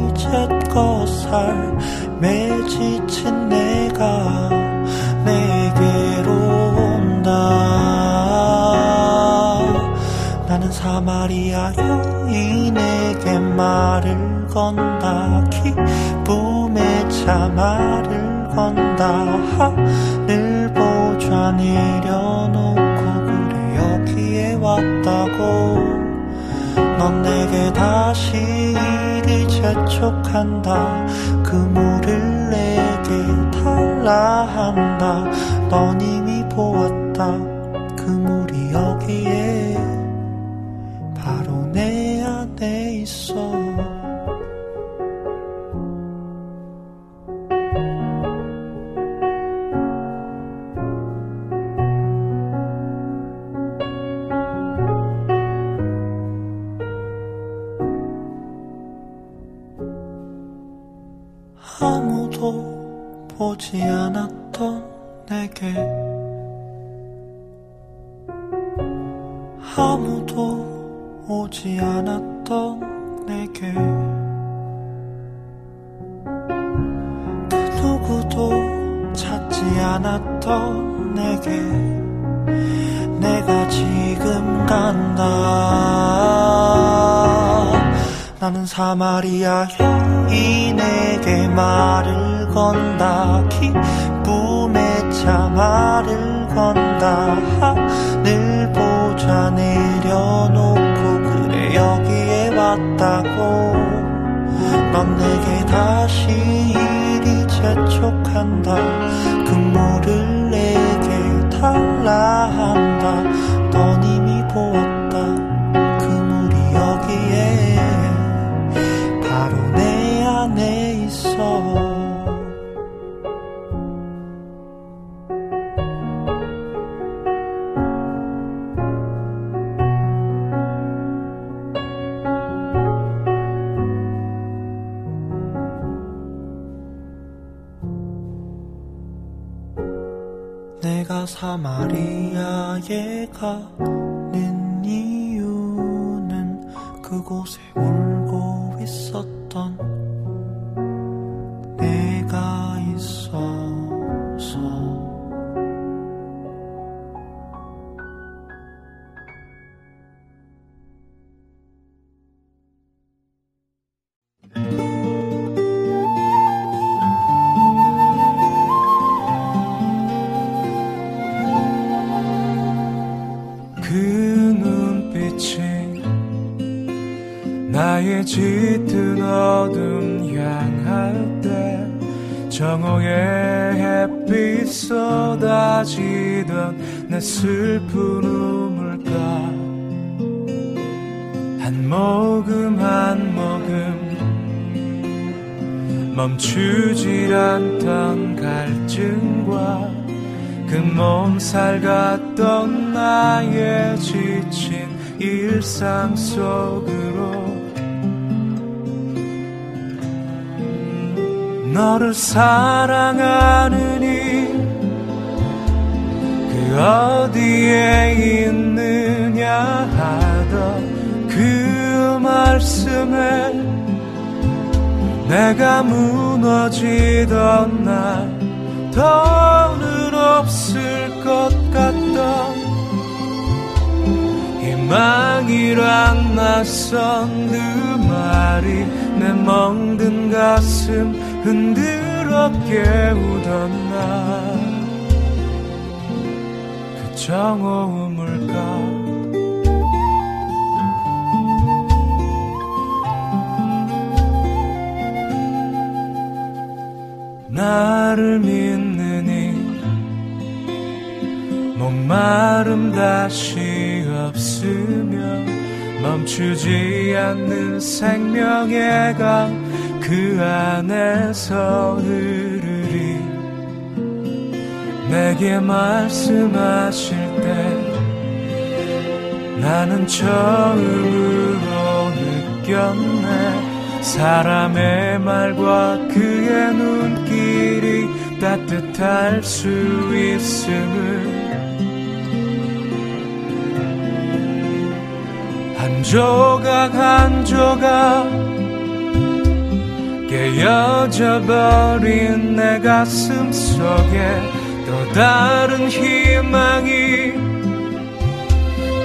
이제껏 삶에 지친 내가 내게로 온다. 나는 사마리아 여인에게 말을 건다. 기쁨에 차 말을 건다. 하늘 보좌 내려놓고 그래 여기에 왔다고. 넌 내게 다시 이리 재촉한다. 그 물을 내게 달라 한다. 넌 이미 보았다. 그 물이 여기에 바로 내 안에 있어. 아무도 보지 않았던 내게 아무도 오지 않았던 내게 그 누구도 찾지 않았던 내게 내가 지금 간다. 나는 사마리아 여인에게 말을 건다. 기쁨에 차 말을 건다. 하늘 보좌 내려놓고 그래 여기에 왔다고. 넌 내게 다시 이리 재촉한다. 그 물을 내게 달라 한다. 넌 이미 보았다. 그 물이 여기에 바로 내 안에 있어. 내가 사마리아에 가는 이유는 그곳에 울고 있었던 내가 있어서. 그 눈빛이 나의 짙은 어둠 향할 때 정오의 햇빛 불빛 쏟아지던 내 슬픈 우물가 한 모금 한 모금 멈추질 않던 갈증과 그 몸살 같던 나의 지친 일상 속으로 너를 사랑하느니 그 어디에 있느냐 하던 그 말씀에 내가 무너지던 날 더는 없을 것 같던 희망이란 낯선 그 말이 내 멍든 가슴 흔들어 깨우던 날 그 정오 우물가 나를 믿느니 목마름 다시 없으며 멈추지 않는 생명의 강 그 안에서 흐르리 내게 말씀하실 때 나는 처음으로 느꼈네 사람의 말과 그의 눈길이 따뜻할 수 있음을 한 조각 한 조각 깨어져 버린 내 가슴 속에 또 다른 희망이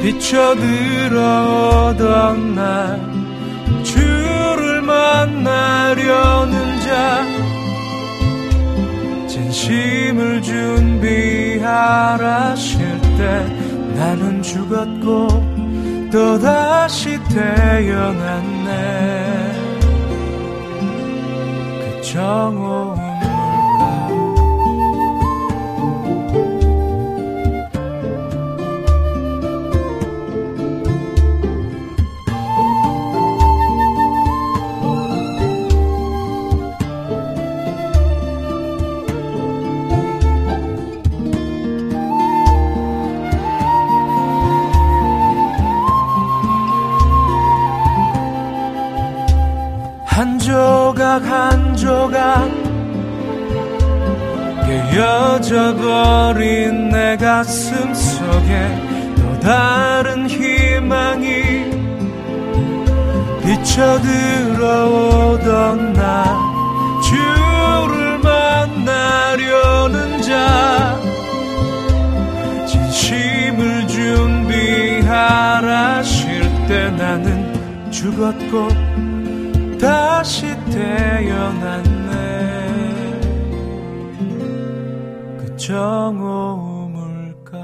비쳐 들어오던 날 만나려는 자 진심을 준비하라실 때 나는 죽었고 또다시 태어났네 그 정오 한 조각 한 조각 깨어져 버린 내 가슴 속에 또 다른 희망이 비쳐 들어오던 날 주를 만나려는 자 진심을 준비하라실 때 나는 죽었고 다시 태어났네 그 정오 우물가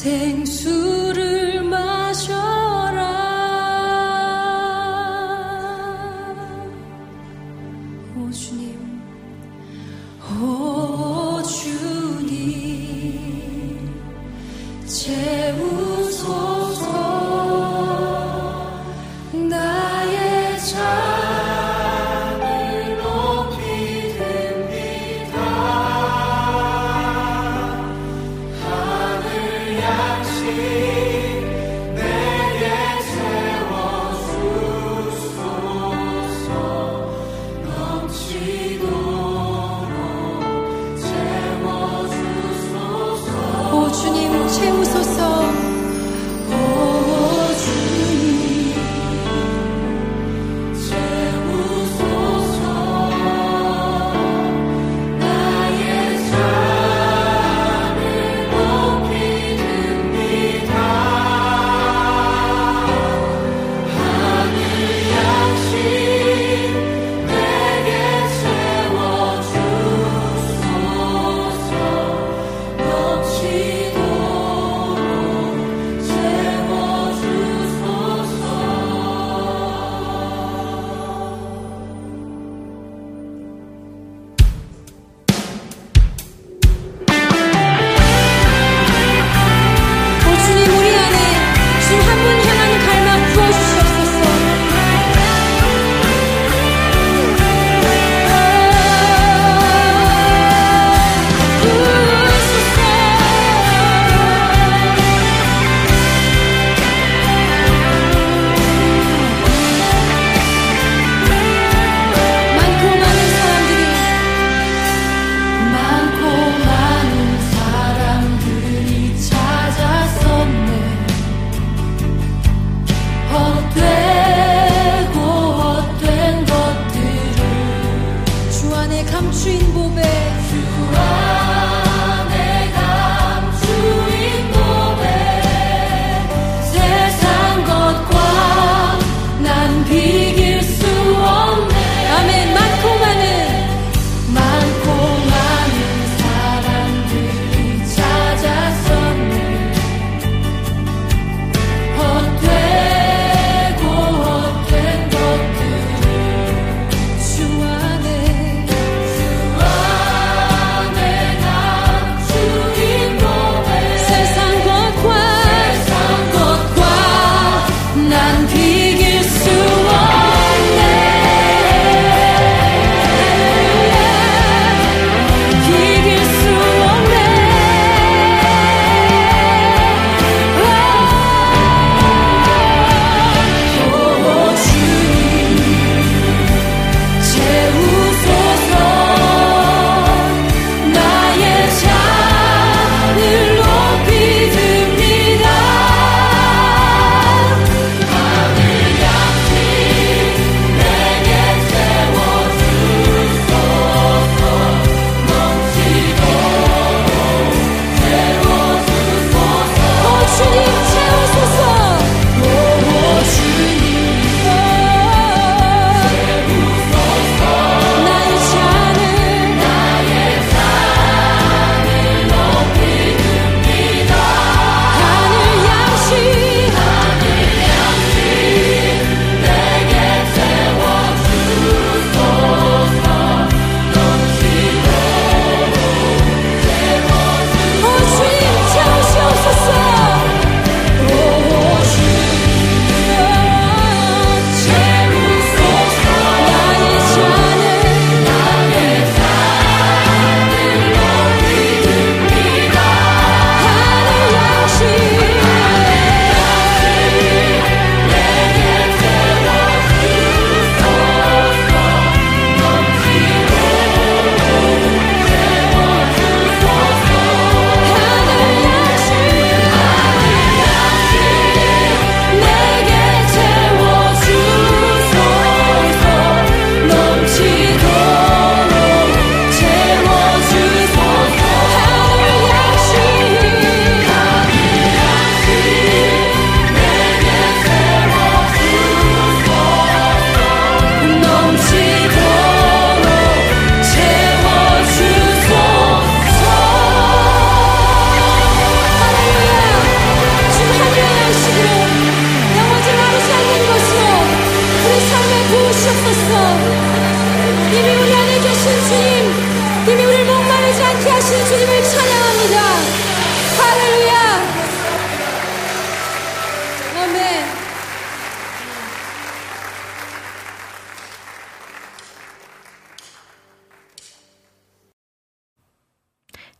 생수를 마셔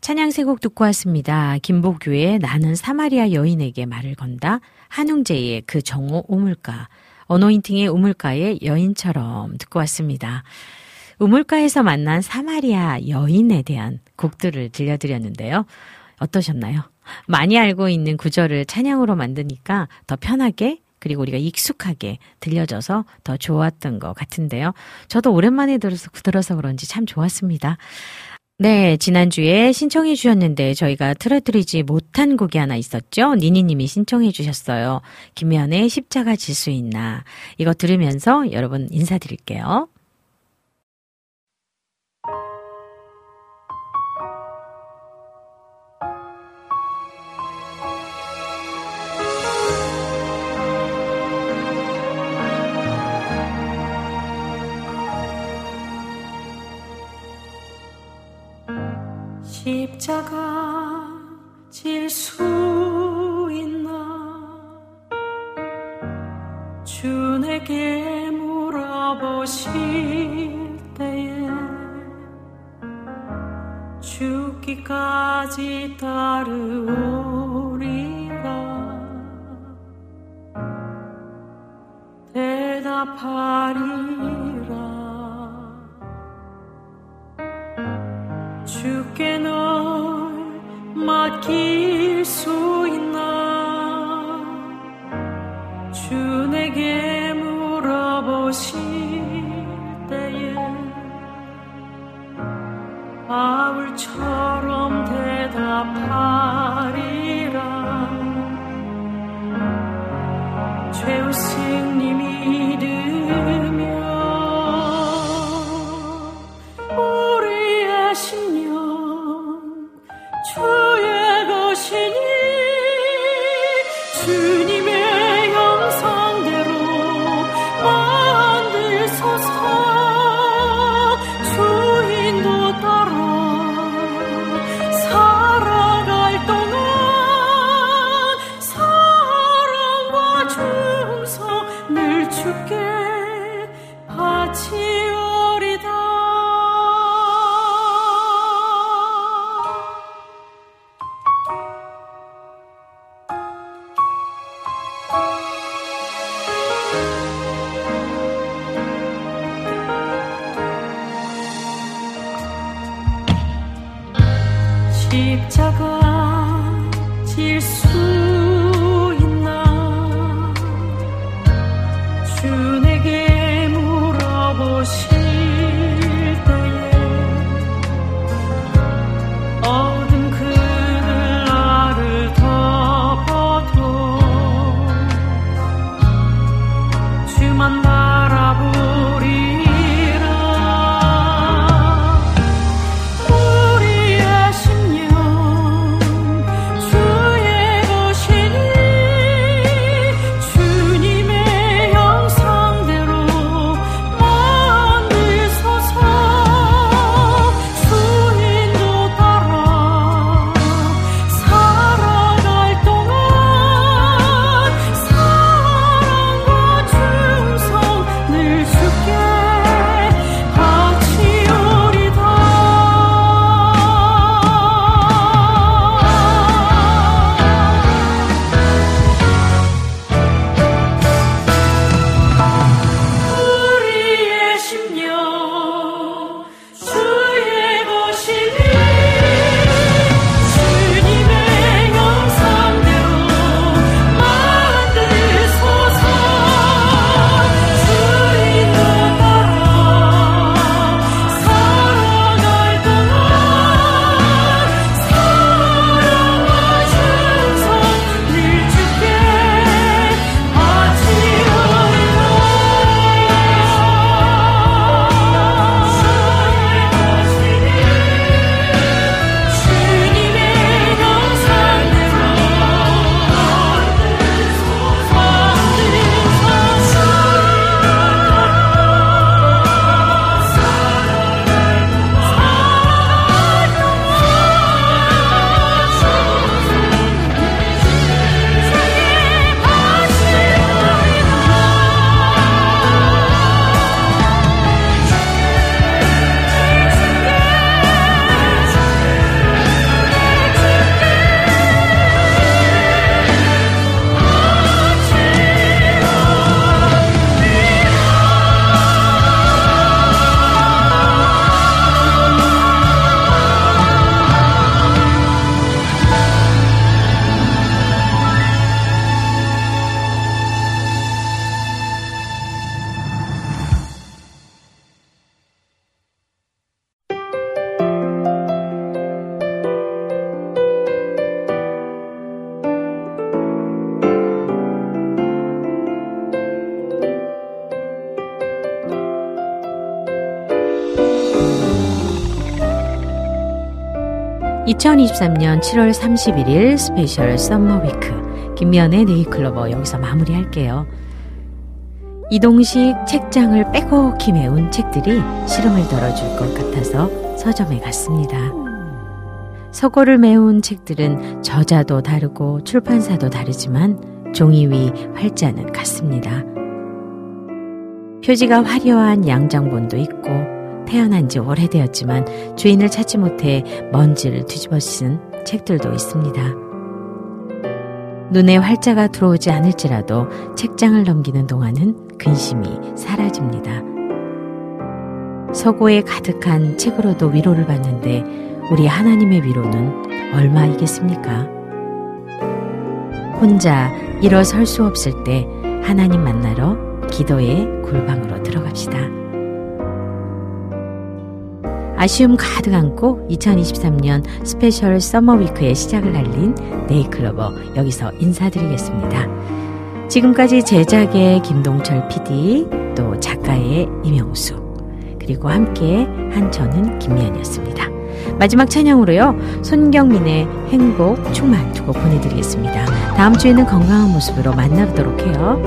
찬양 세 곡 듣고 왔습니다. 김복규의 나는 사마리아 여인에게 말을 건다, 한웅재의 그 정오 우물가, 어노인팅의 우물가의 여인처럼 듣고 왔습니다. 우물가에서 만난 사마리아 여인에 대한 곡들을 들려드렸는데요. 어떠셨나요? 많이 알고 있는 구절을 찬양으로 만드니까 더 편하게, 그리고 우리가 익숙하게 들려져서 더 좋았던 것 같은데요. 저도 오랜만에 들어서, 들어서 그런지 참 좋았습니다. 네, 지난주에 신청해 주셨는데 저희가 틀어드리지 못한 곡이 하나 있었죠. 니니님이 신청해 주셨어요. 김연의 십자가 질 수 있나. 이거 들으면서 여러분 인사드릴게요. 십자가 질 수 있나 주 내게 물어보실 때에 죽기까지 따르오리라 대답하리라 주께 널 맡길 수 있나 주 내게 물어보실 때에 아울처럼 대답하리라 죄우스님이 믿으며 우리의 신념 주의 것이니 주님의 형상대로 만드소서 주인도 따라 살아갈 동안 사랑과 충성 늘 주께 바치오 십자가 질 수 있나 주 내게 물어보실 때에 어둠 그늘 나를 덮어도 주만 바라보리 이천이십삼년 칠월 삼십일일 스페셜 썸머위크 김미연의 네잎클로버 여기서 마무리할게요. 이동식 책장을 빼곡히 메운 책들이 시름을 덜어줄 것 같아서 서점에 갔습니다. 서고를 메운 책들은 저자도 다르고 출판사도 다르지만 종이 위 활자는 같습니다. 표지가 화려한 양장본도 있고 태어난 지 오래되었지만 주인을 찾지 못해 먼지를 뒤집어 쓴 책들도 있습니다. 눈에 활자가 들어오지 않을지라도 책장을 넘기는 동안은 근심이 사라집니다. 서고에 가득한 책으로도 위로를 받는데 우리 하나님의 위로는 얼마이겠습니까? 혼자 일어설 수 없을 때 하나님 만나러 기도의 골방으로 들어갑시다. 아쉬움 가득 안고 이천이십삼 년 스페셜 서머위크의 시작을 알린 네잎클로버 여기서 인사드리겠습니다. 지금까지 제작의 김동철 피디, 또 작가의 이명수, 그리고 함께 한 저는 김미연이었습니다. 마지막 찬양으로요, 손경민의 행복 충만 두고 보내드리겠습니다. 다음 주에는 건강한 모습으로 만나보도록 해요.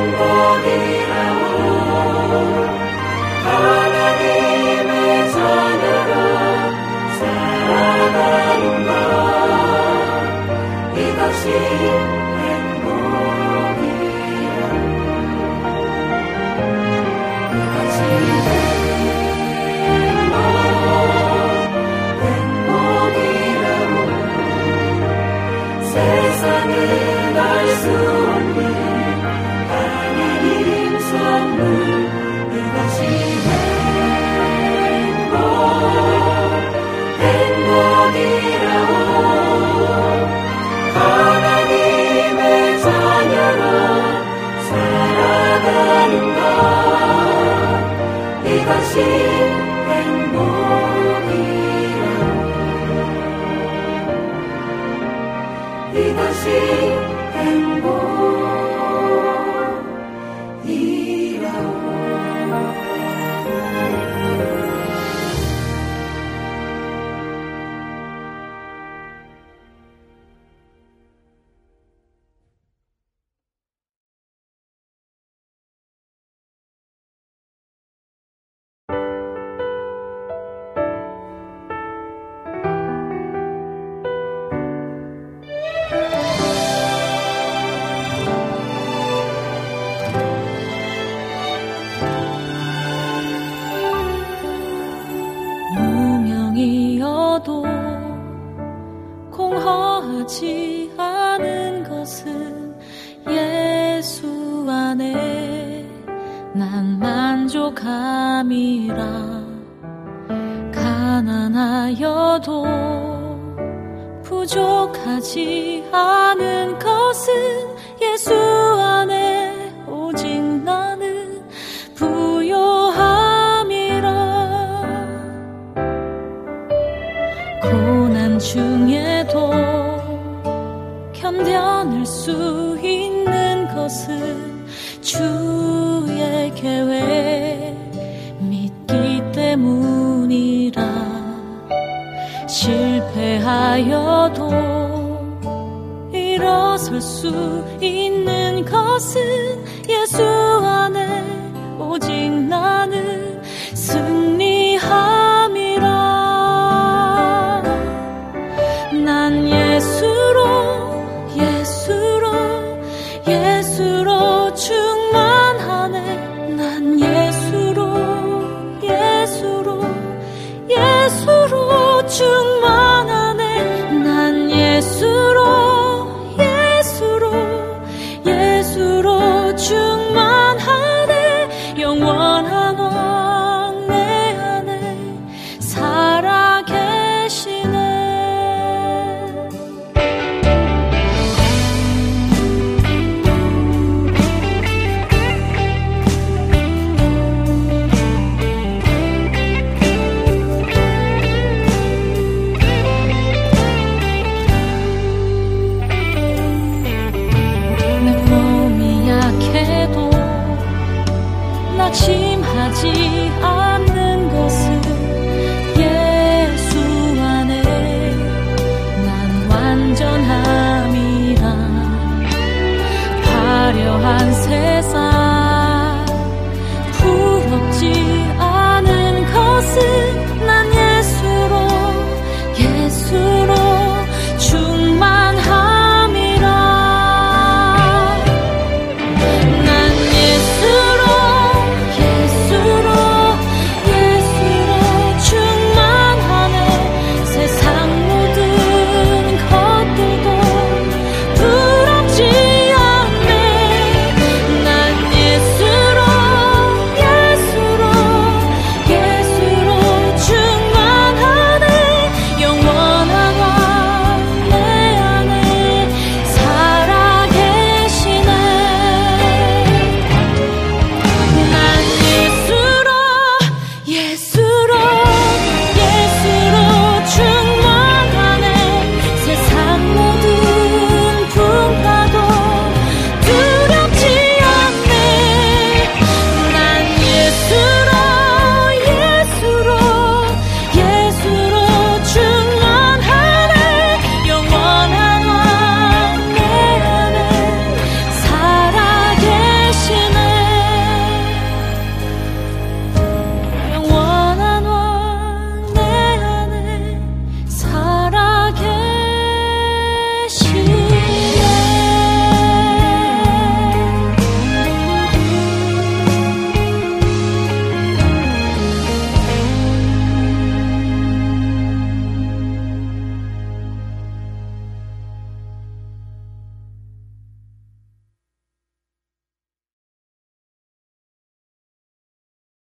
행복이라고 하나님 만족함이라. 가난하여도 부족하지 않은 것은 예수 안에 오직 나는 부요함이라. 고난 중에도 견뎌낼 수 있는 것은 주의 계획 믿기 때문이라. 실패하여도 일어설 수 있는 것은 예수 안에 오직 나는 승리함이라. 난 예수로 예수로 예수로 충만하네. 난 예수로 예수로 예수로 충만하네. 난 예수로 예수로 예수로 충만하네. 영원한 왕 내 안에 살아계시네. 낙심하지